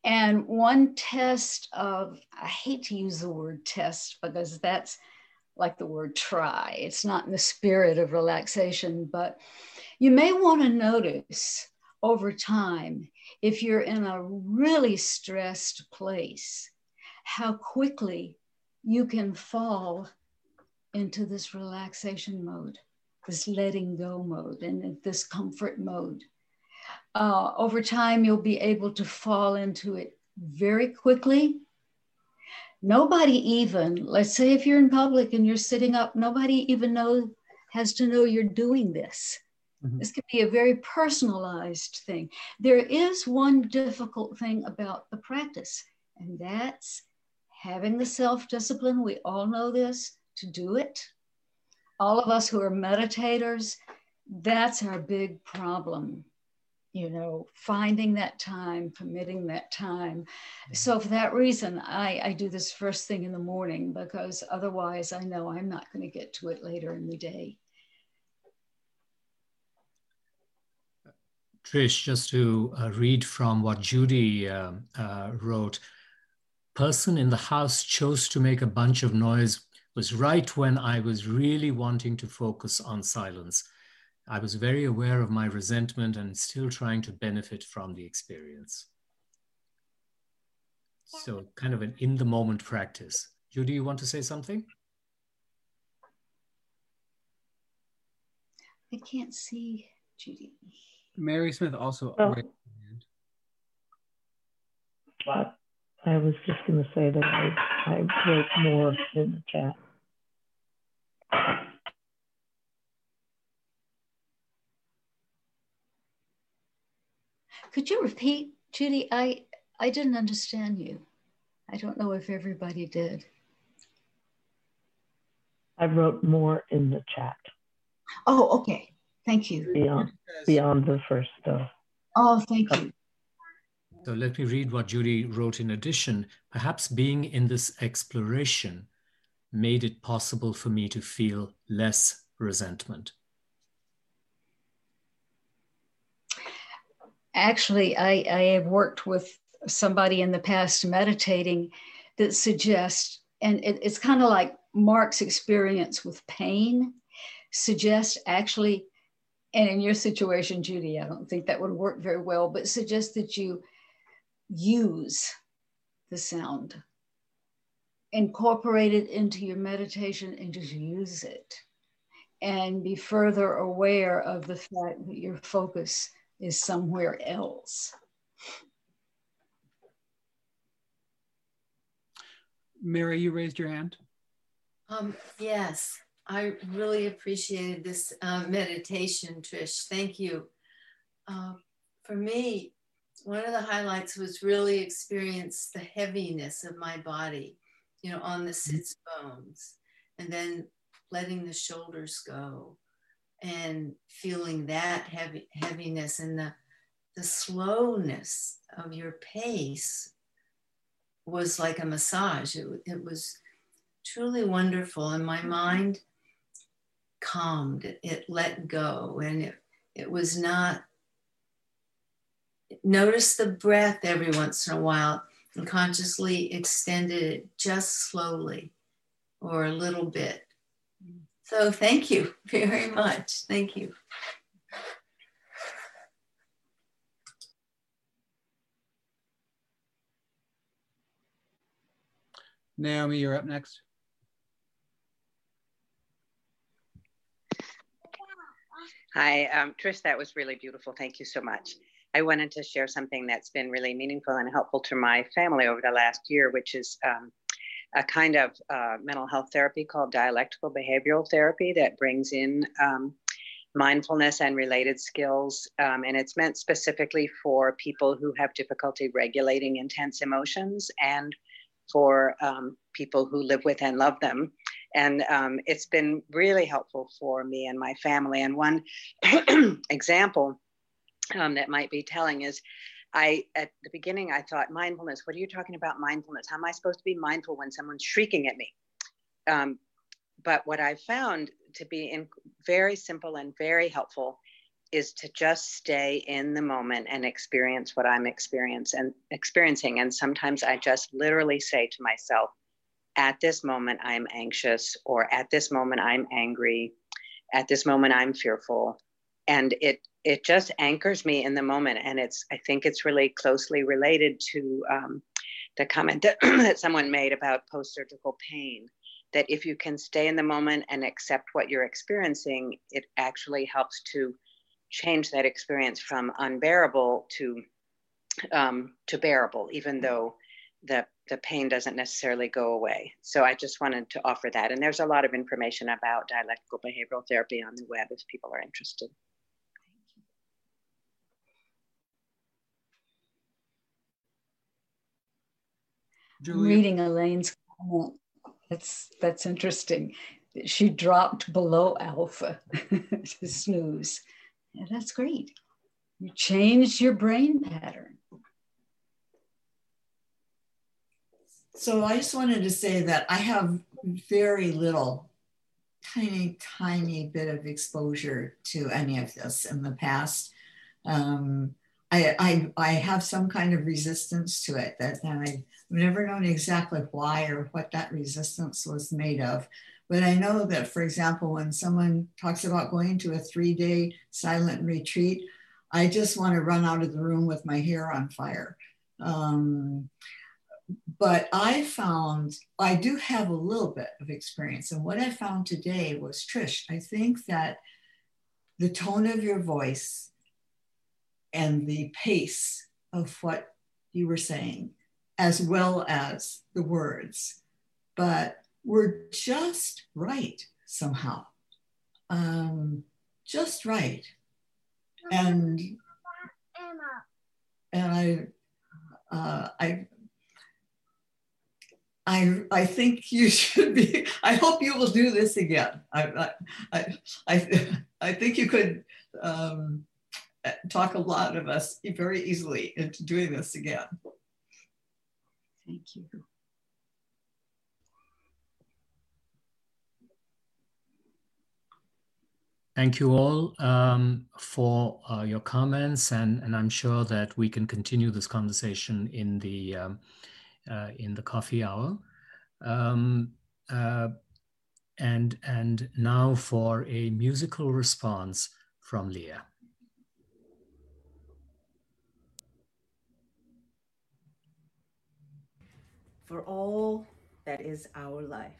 And one test of, I hate to use the word test because that's like the word try. It's not in the spirit of relaxation, but you may want to notice over time, if you're in a really stressed place, how quickly you can fall into this relaxation mode, this letting go mode, and this comfort mode. Uh, over time, you'll be able to fall into it very quickly. Nobody even, let's say if you're in public and you're sitting up, nobody even know, has to know you're doing this. Mm-hmm. This can be a very personalized thing. There is one difficult thing about the practice, and that's having the self-discipline. We all know this, to do it. All of us who are meditators, that's our big problem. you know, finding that time, permitting that time. So for that reason, I, I do this first thing in the morning, because otherwise I know I'm not going to get to it later in the day. Trish, just to uh, read from what Judy uh, uh, wrote, person in the house chose to make a bunch of noise was right when I was really wanting to focus on silence. I was very aware of my resentment and still trying to benefit from the experience. So kind of an in the moment practice. Judy, you want to say something? I can't see Judy. Mary Smith also. Oh. But I was just going to say that I, I wrote more in the chat. Could you repeat, Judy? I, I didn't understand you. I don't know if everybody did. I wrote more in the chat. Oh, okay. Thank you. Beyond, beyond the first, though. Oh, thank you. So let me read what Judy wrote in addition. Perhaps being in this exploration made it possible for me to feel less resentment. Actually, I, I have worked with somebody in the past meditating that suggests, and it, it's kind of like Mark's experience with pain, suggests actually. And in your situation, Judy, I don't think that would work very well, but suggest that you use the sound, incorporate it into your meditation and just use it, and be further aware of the fact that your focus is somewhere else. Mary, you raised your hand. Um, yes. I really appreciated this uh, meditation, Trish. Thank you. Uh, for me, one of the highlights was really experience the heaviness of my body, you know, on the sits bones, and then letting the shoulders go and feeling that heavy heaviness and the, the slowness of your pace was like a massage. It, it was truly wonderful, and my mind calmed, it, it let go, and it, it was not, notice the breath every once in a while and consciously extended it just slowly or a little bit. So thank you very much. Thank you. Naomi, you're up next. Hi, um, Trish, that was really beautiful. Thank you so much. I wanted to share something that's been really meaningful and helpful to my family over the last year, which is um, a kind of uh, mental health therapy called dialectical behavioral therapy that brings in um, mindfulness and related skills. Um, and it's meant specifically for people who have difficulty regulating intense emotions, and for um, people who live with and love them. And um, it's been really helpful for me and my family. And one example um, that might be telling is, I, at the beginning, I thought, mindfulness, what are you talking about mindfulness? How am I supposed to be mindful when someone's shrieking at me? Um, but what I found to be in very simple and very helpful is to just stay in the moment and experience what I'm experience and experiencing. And sometimes I just literally say to myself, at this moment, I'm anxious, or at this moment, I'm angry, at this moment, I'm fearful. And it it just anchors me in the moment. And it's I think it's really closely related to um, the comment that, that someone made about post-surgical pain, that if you can stay in the moment and accept what you're experiencing, it actually helps to change that experience from unbearable to um, to bearable, even though the, the pain doesn't necessarily go away. So I just wanted to offer that. And there's a lot of information about dialectical behavioral therapy on the web if people are interested. I'm reading Elaine's comment. That's, that's interesting. She dropped below alpha to snooze. Yeah, that's great. You change your brain pattern. So I just wanted to say that I have very little, tiny, tiny bit of exposure to any of this in the past. Um, I, I, I have some kind of resistance to it that I've never known exactly why or what that resistance was made of. But I know that, for example, when someone talks about going to a three-day silent retreat, I just want to run out of the room with my hair on fire. Um, but I found, I do have a little bit of experience. And what I found today was, Trish, I think that the tone of your voice and the pace of what you were saying, as well as the words, but were just right somehow, um, just right. And and I, uh, I, I, I think you should be. I hope you will do this again. I, I, I, I think you could um, talk a lot of us very easily into doing this again. Thank you. Thank you all um, for uh, your comments, and, and I'm sure that we can continue this conversation in the um, uh, in the coffee hour. Um, uh, and and now for a musical response from Leah. For all that is our life.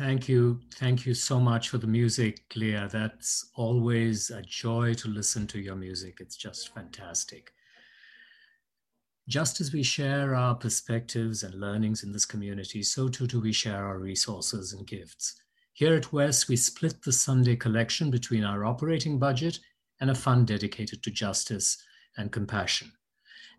Thank you. Thank you so much for the music, Leah. That's always a joy to listen to your music. It's just fantastic. Just as we share our perspectives and learnings in this community, so too do we share our resources and gifts. Here at West, we split the Sunday collection between our operating budget and a fund dedicated to justice and compassion.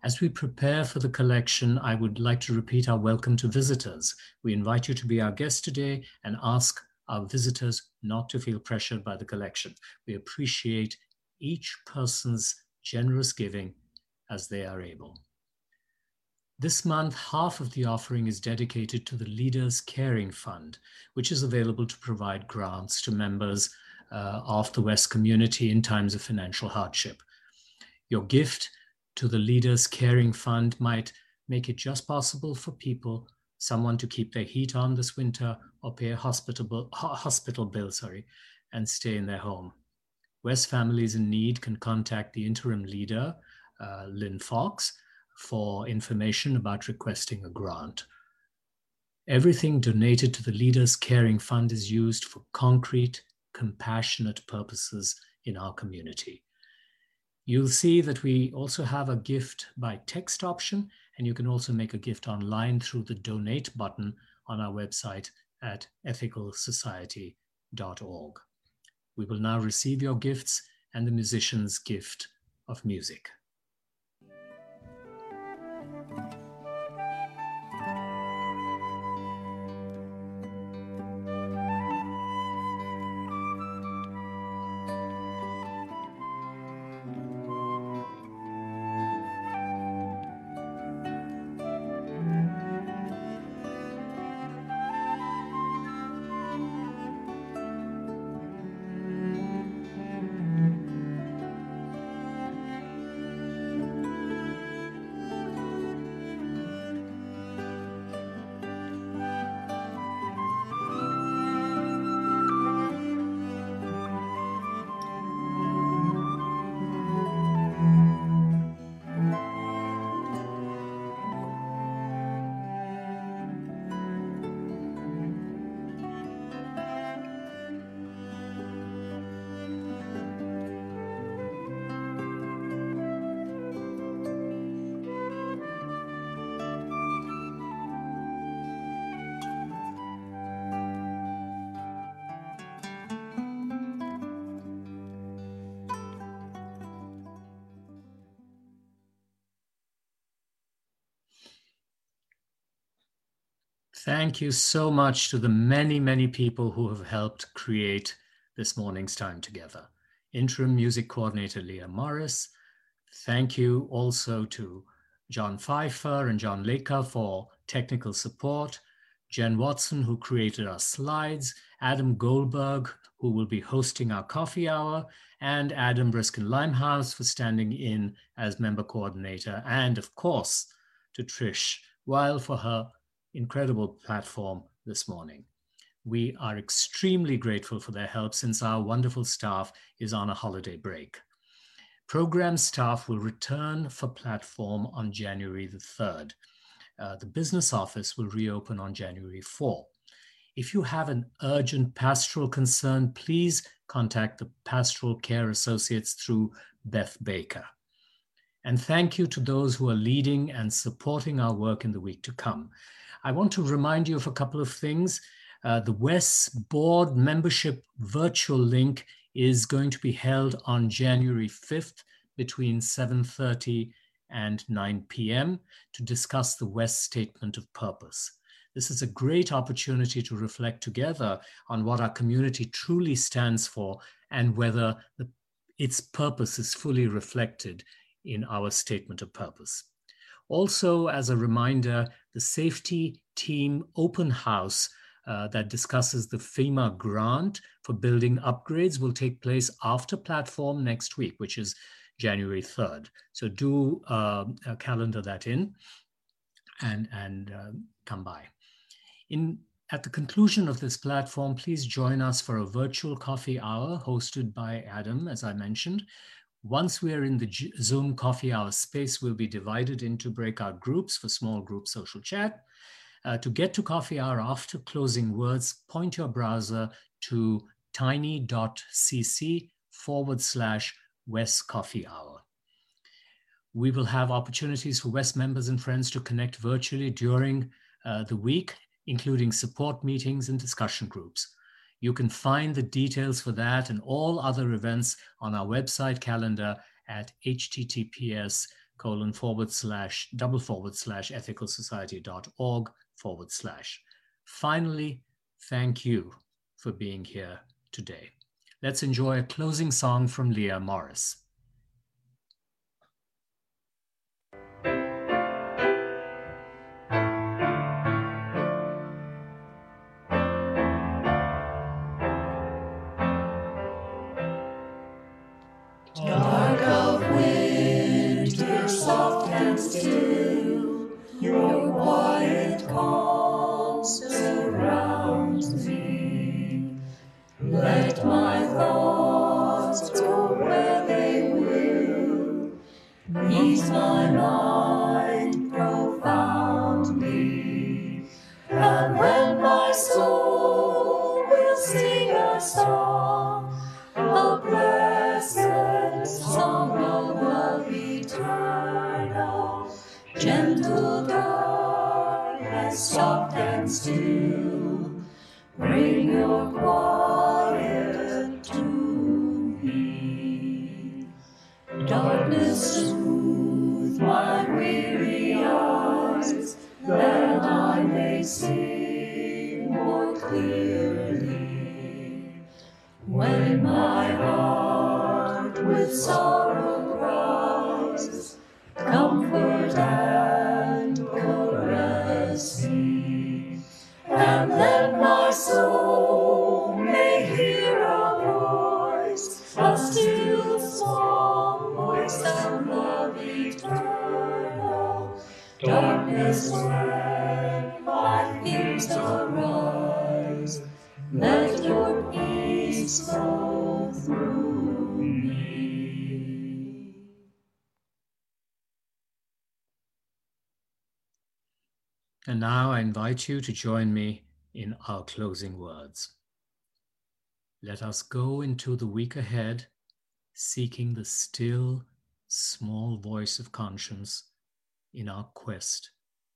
As we prepare for the collection, I would like to repeat our welcome to visitors. We invite you to be our guest today and ask our visitors not to feel pressured by the collection. We appreciate each person's generous giving as they are able. This month, half of the offering is dedicated to the Leaders Caring Fund, which is available to provide grants to members uh, of the West community in times of financial hardship. Your gift to the Leaders Caring Fund might make it just possible for people, someone to keep their heat on this winter or pay a hospitable, hospital bill, sorry, and stay in their home. West families in need can contact the interim leader, uh, Lynn Fox, for information about requesting a grant. Everything donated to the Leaders Caring Fund is used for concrete, compassionate purposes in our community. You'll see that we also have a gift by text option, and you can also make a gift online through the donate button on our website at ethical society dot org. We will now receive your gifts and the musician's gift of music. Thank you so much to the many, many people who have helped create this morning's time together. Interim Music Coordinator Leah Morris. Thank you also to John Pfeiffer and John Laker for technical support. Jen Watson, who created our slides. Adam Goldberg, who will be hosting our coffee hour. And Adam Briskin-Limehouse for standing in as member coordinator. And of course, to Trish Weil for her incredible platform this morning. We are extremely grateful for their help since our wonderful staff is on a holiday break. Program staff will return for platform on January the third. Uh, the business office will reopen on January fourth. If you have an urgent pastoral concern, please contact the Pastoral Care Associates through Beth Baker. And thank you to those who are leading and supporting our work in the week to come. I want to remind you of a couple of things. Uh, the W E S board membership virtual link is going to be held on January fifth between seven thirty and nine p m to discuss the W E S statement of purpose. This is a great opportunity to reflect together on what our community truly stands for and whether the, its purpose is fully reflected in our statement of purpose. Also, as a reminder, the safety team open house uh, that discusses the FEMA grant for building upgrades will take place after platform next week, which is January third. So do uh, calendar that in and, and uh, come by. In, at the conclusion of this platform, please join us for a virtual coffee hour hosted by Adam, as I mentioned. Once we are in the Zoom coffee hour space, we'll be divided into breakout groups for small group social chat. Uh, to get to coffee hour after closing words, point your browser to tiny.cc forward slash West Coffee Hour. We will have opportunities for West members and friends to connect virtually during uh, the week, including support meetings and discussion groups. You can find the details for that and all other events on our website calendar at https colon forward slash double forward slash ethicalsociety.org forward slash. Finally, thank you for being here today. Let's enjoy a closing song from Leah Morris. Dark of winter, soft and still, thoughts go where they will. Ease my mind profoundly, and when my soul will sing a song, a blessed song of love eternal, gentle, dark, and soft and still, bring your quiet to me. Darkness soothe my weary eyes, that I may see more clearly. When my heart with sorrow cries, comfort and caress me, and let my soul may hear a voice, a still small voice of love eternal. Darkness when my fears arise, let your peace flow through me. And now I invite you to join me in our closing words. Let us go into the week ahead, seeking the still, small voice of conscience in our quest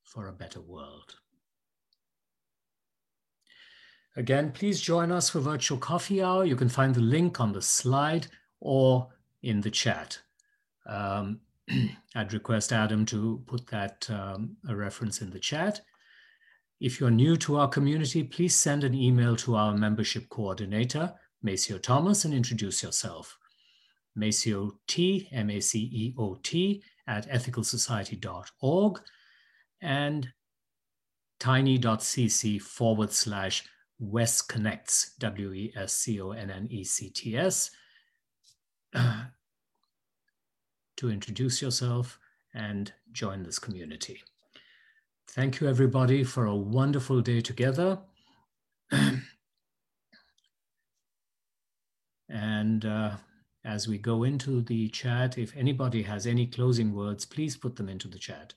for a better world. Again, please join us for Virtual Coffee Hour. You can find the link on the slide or in the chat. Um, I'd request Adam to put that um, a reference in the chat. If you're new to our community, please send an email to our membership coordinator, Maceo Thomas, and introduce yourself. Maceo T, M A C E O T, at ethical society dot org and tiny.cc forward slash westconnects, W E S C O N N E C T S. To introduce yourself and join this community. Thank you, everybody, for a wonderful day together. And uh, as we go into the chat, if anybody has any closing words, please put them into the chat.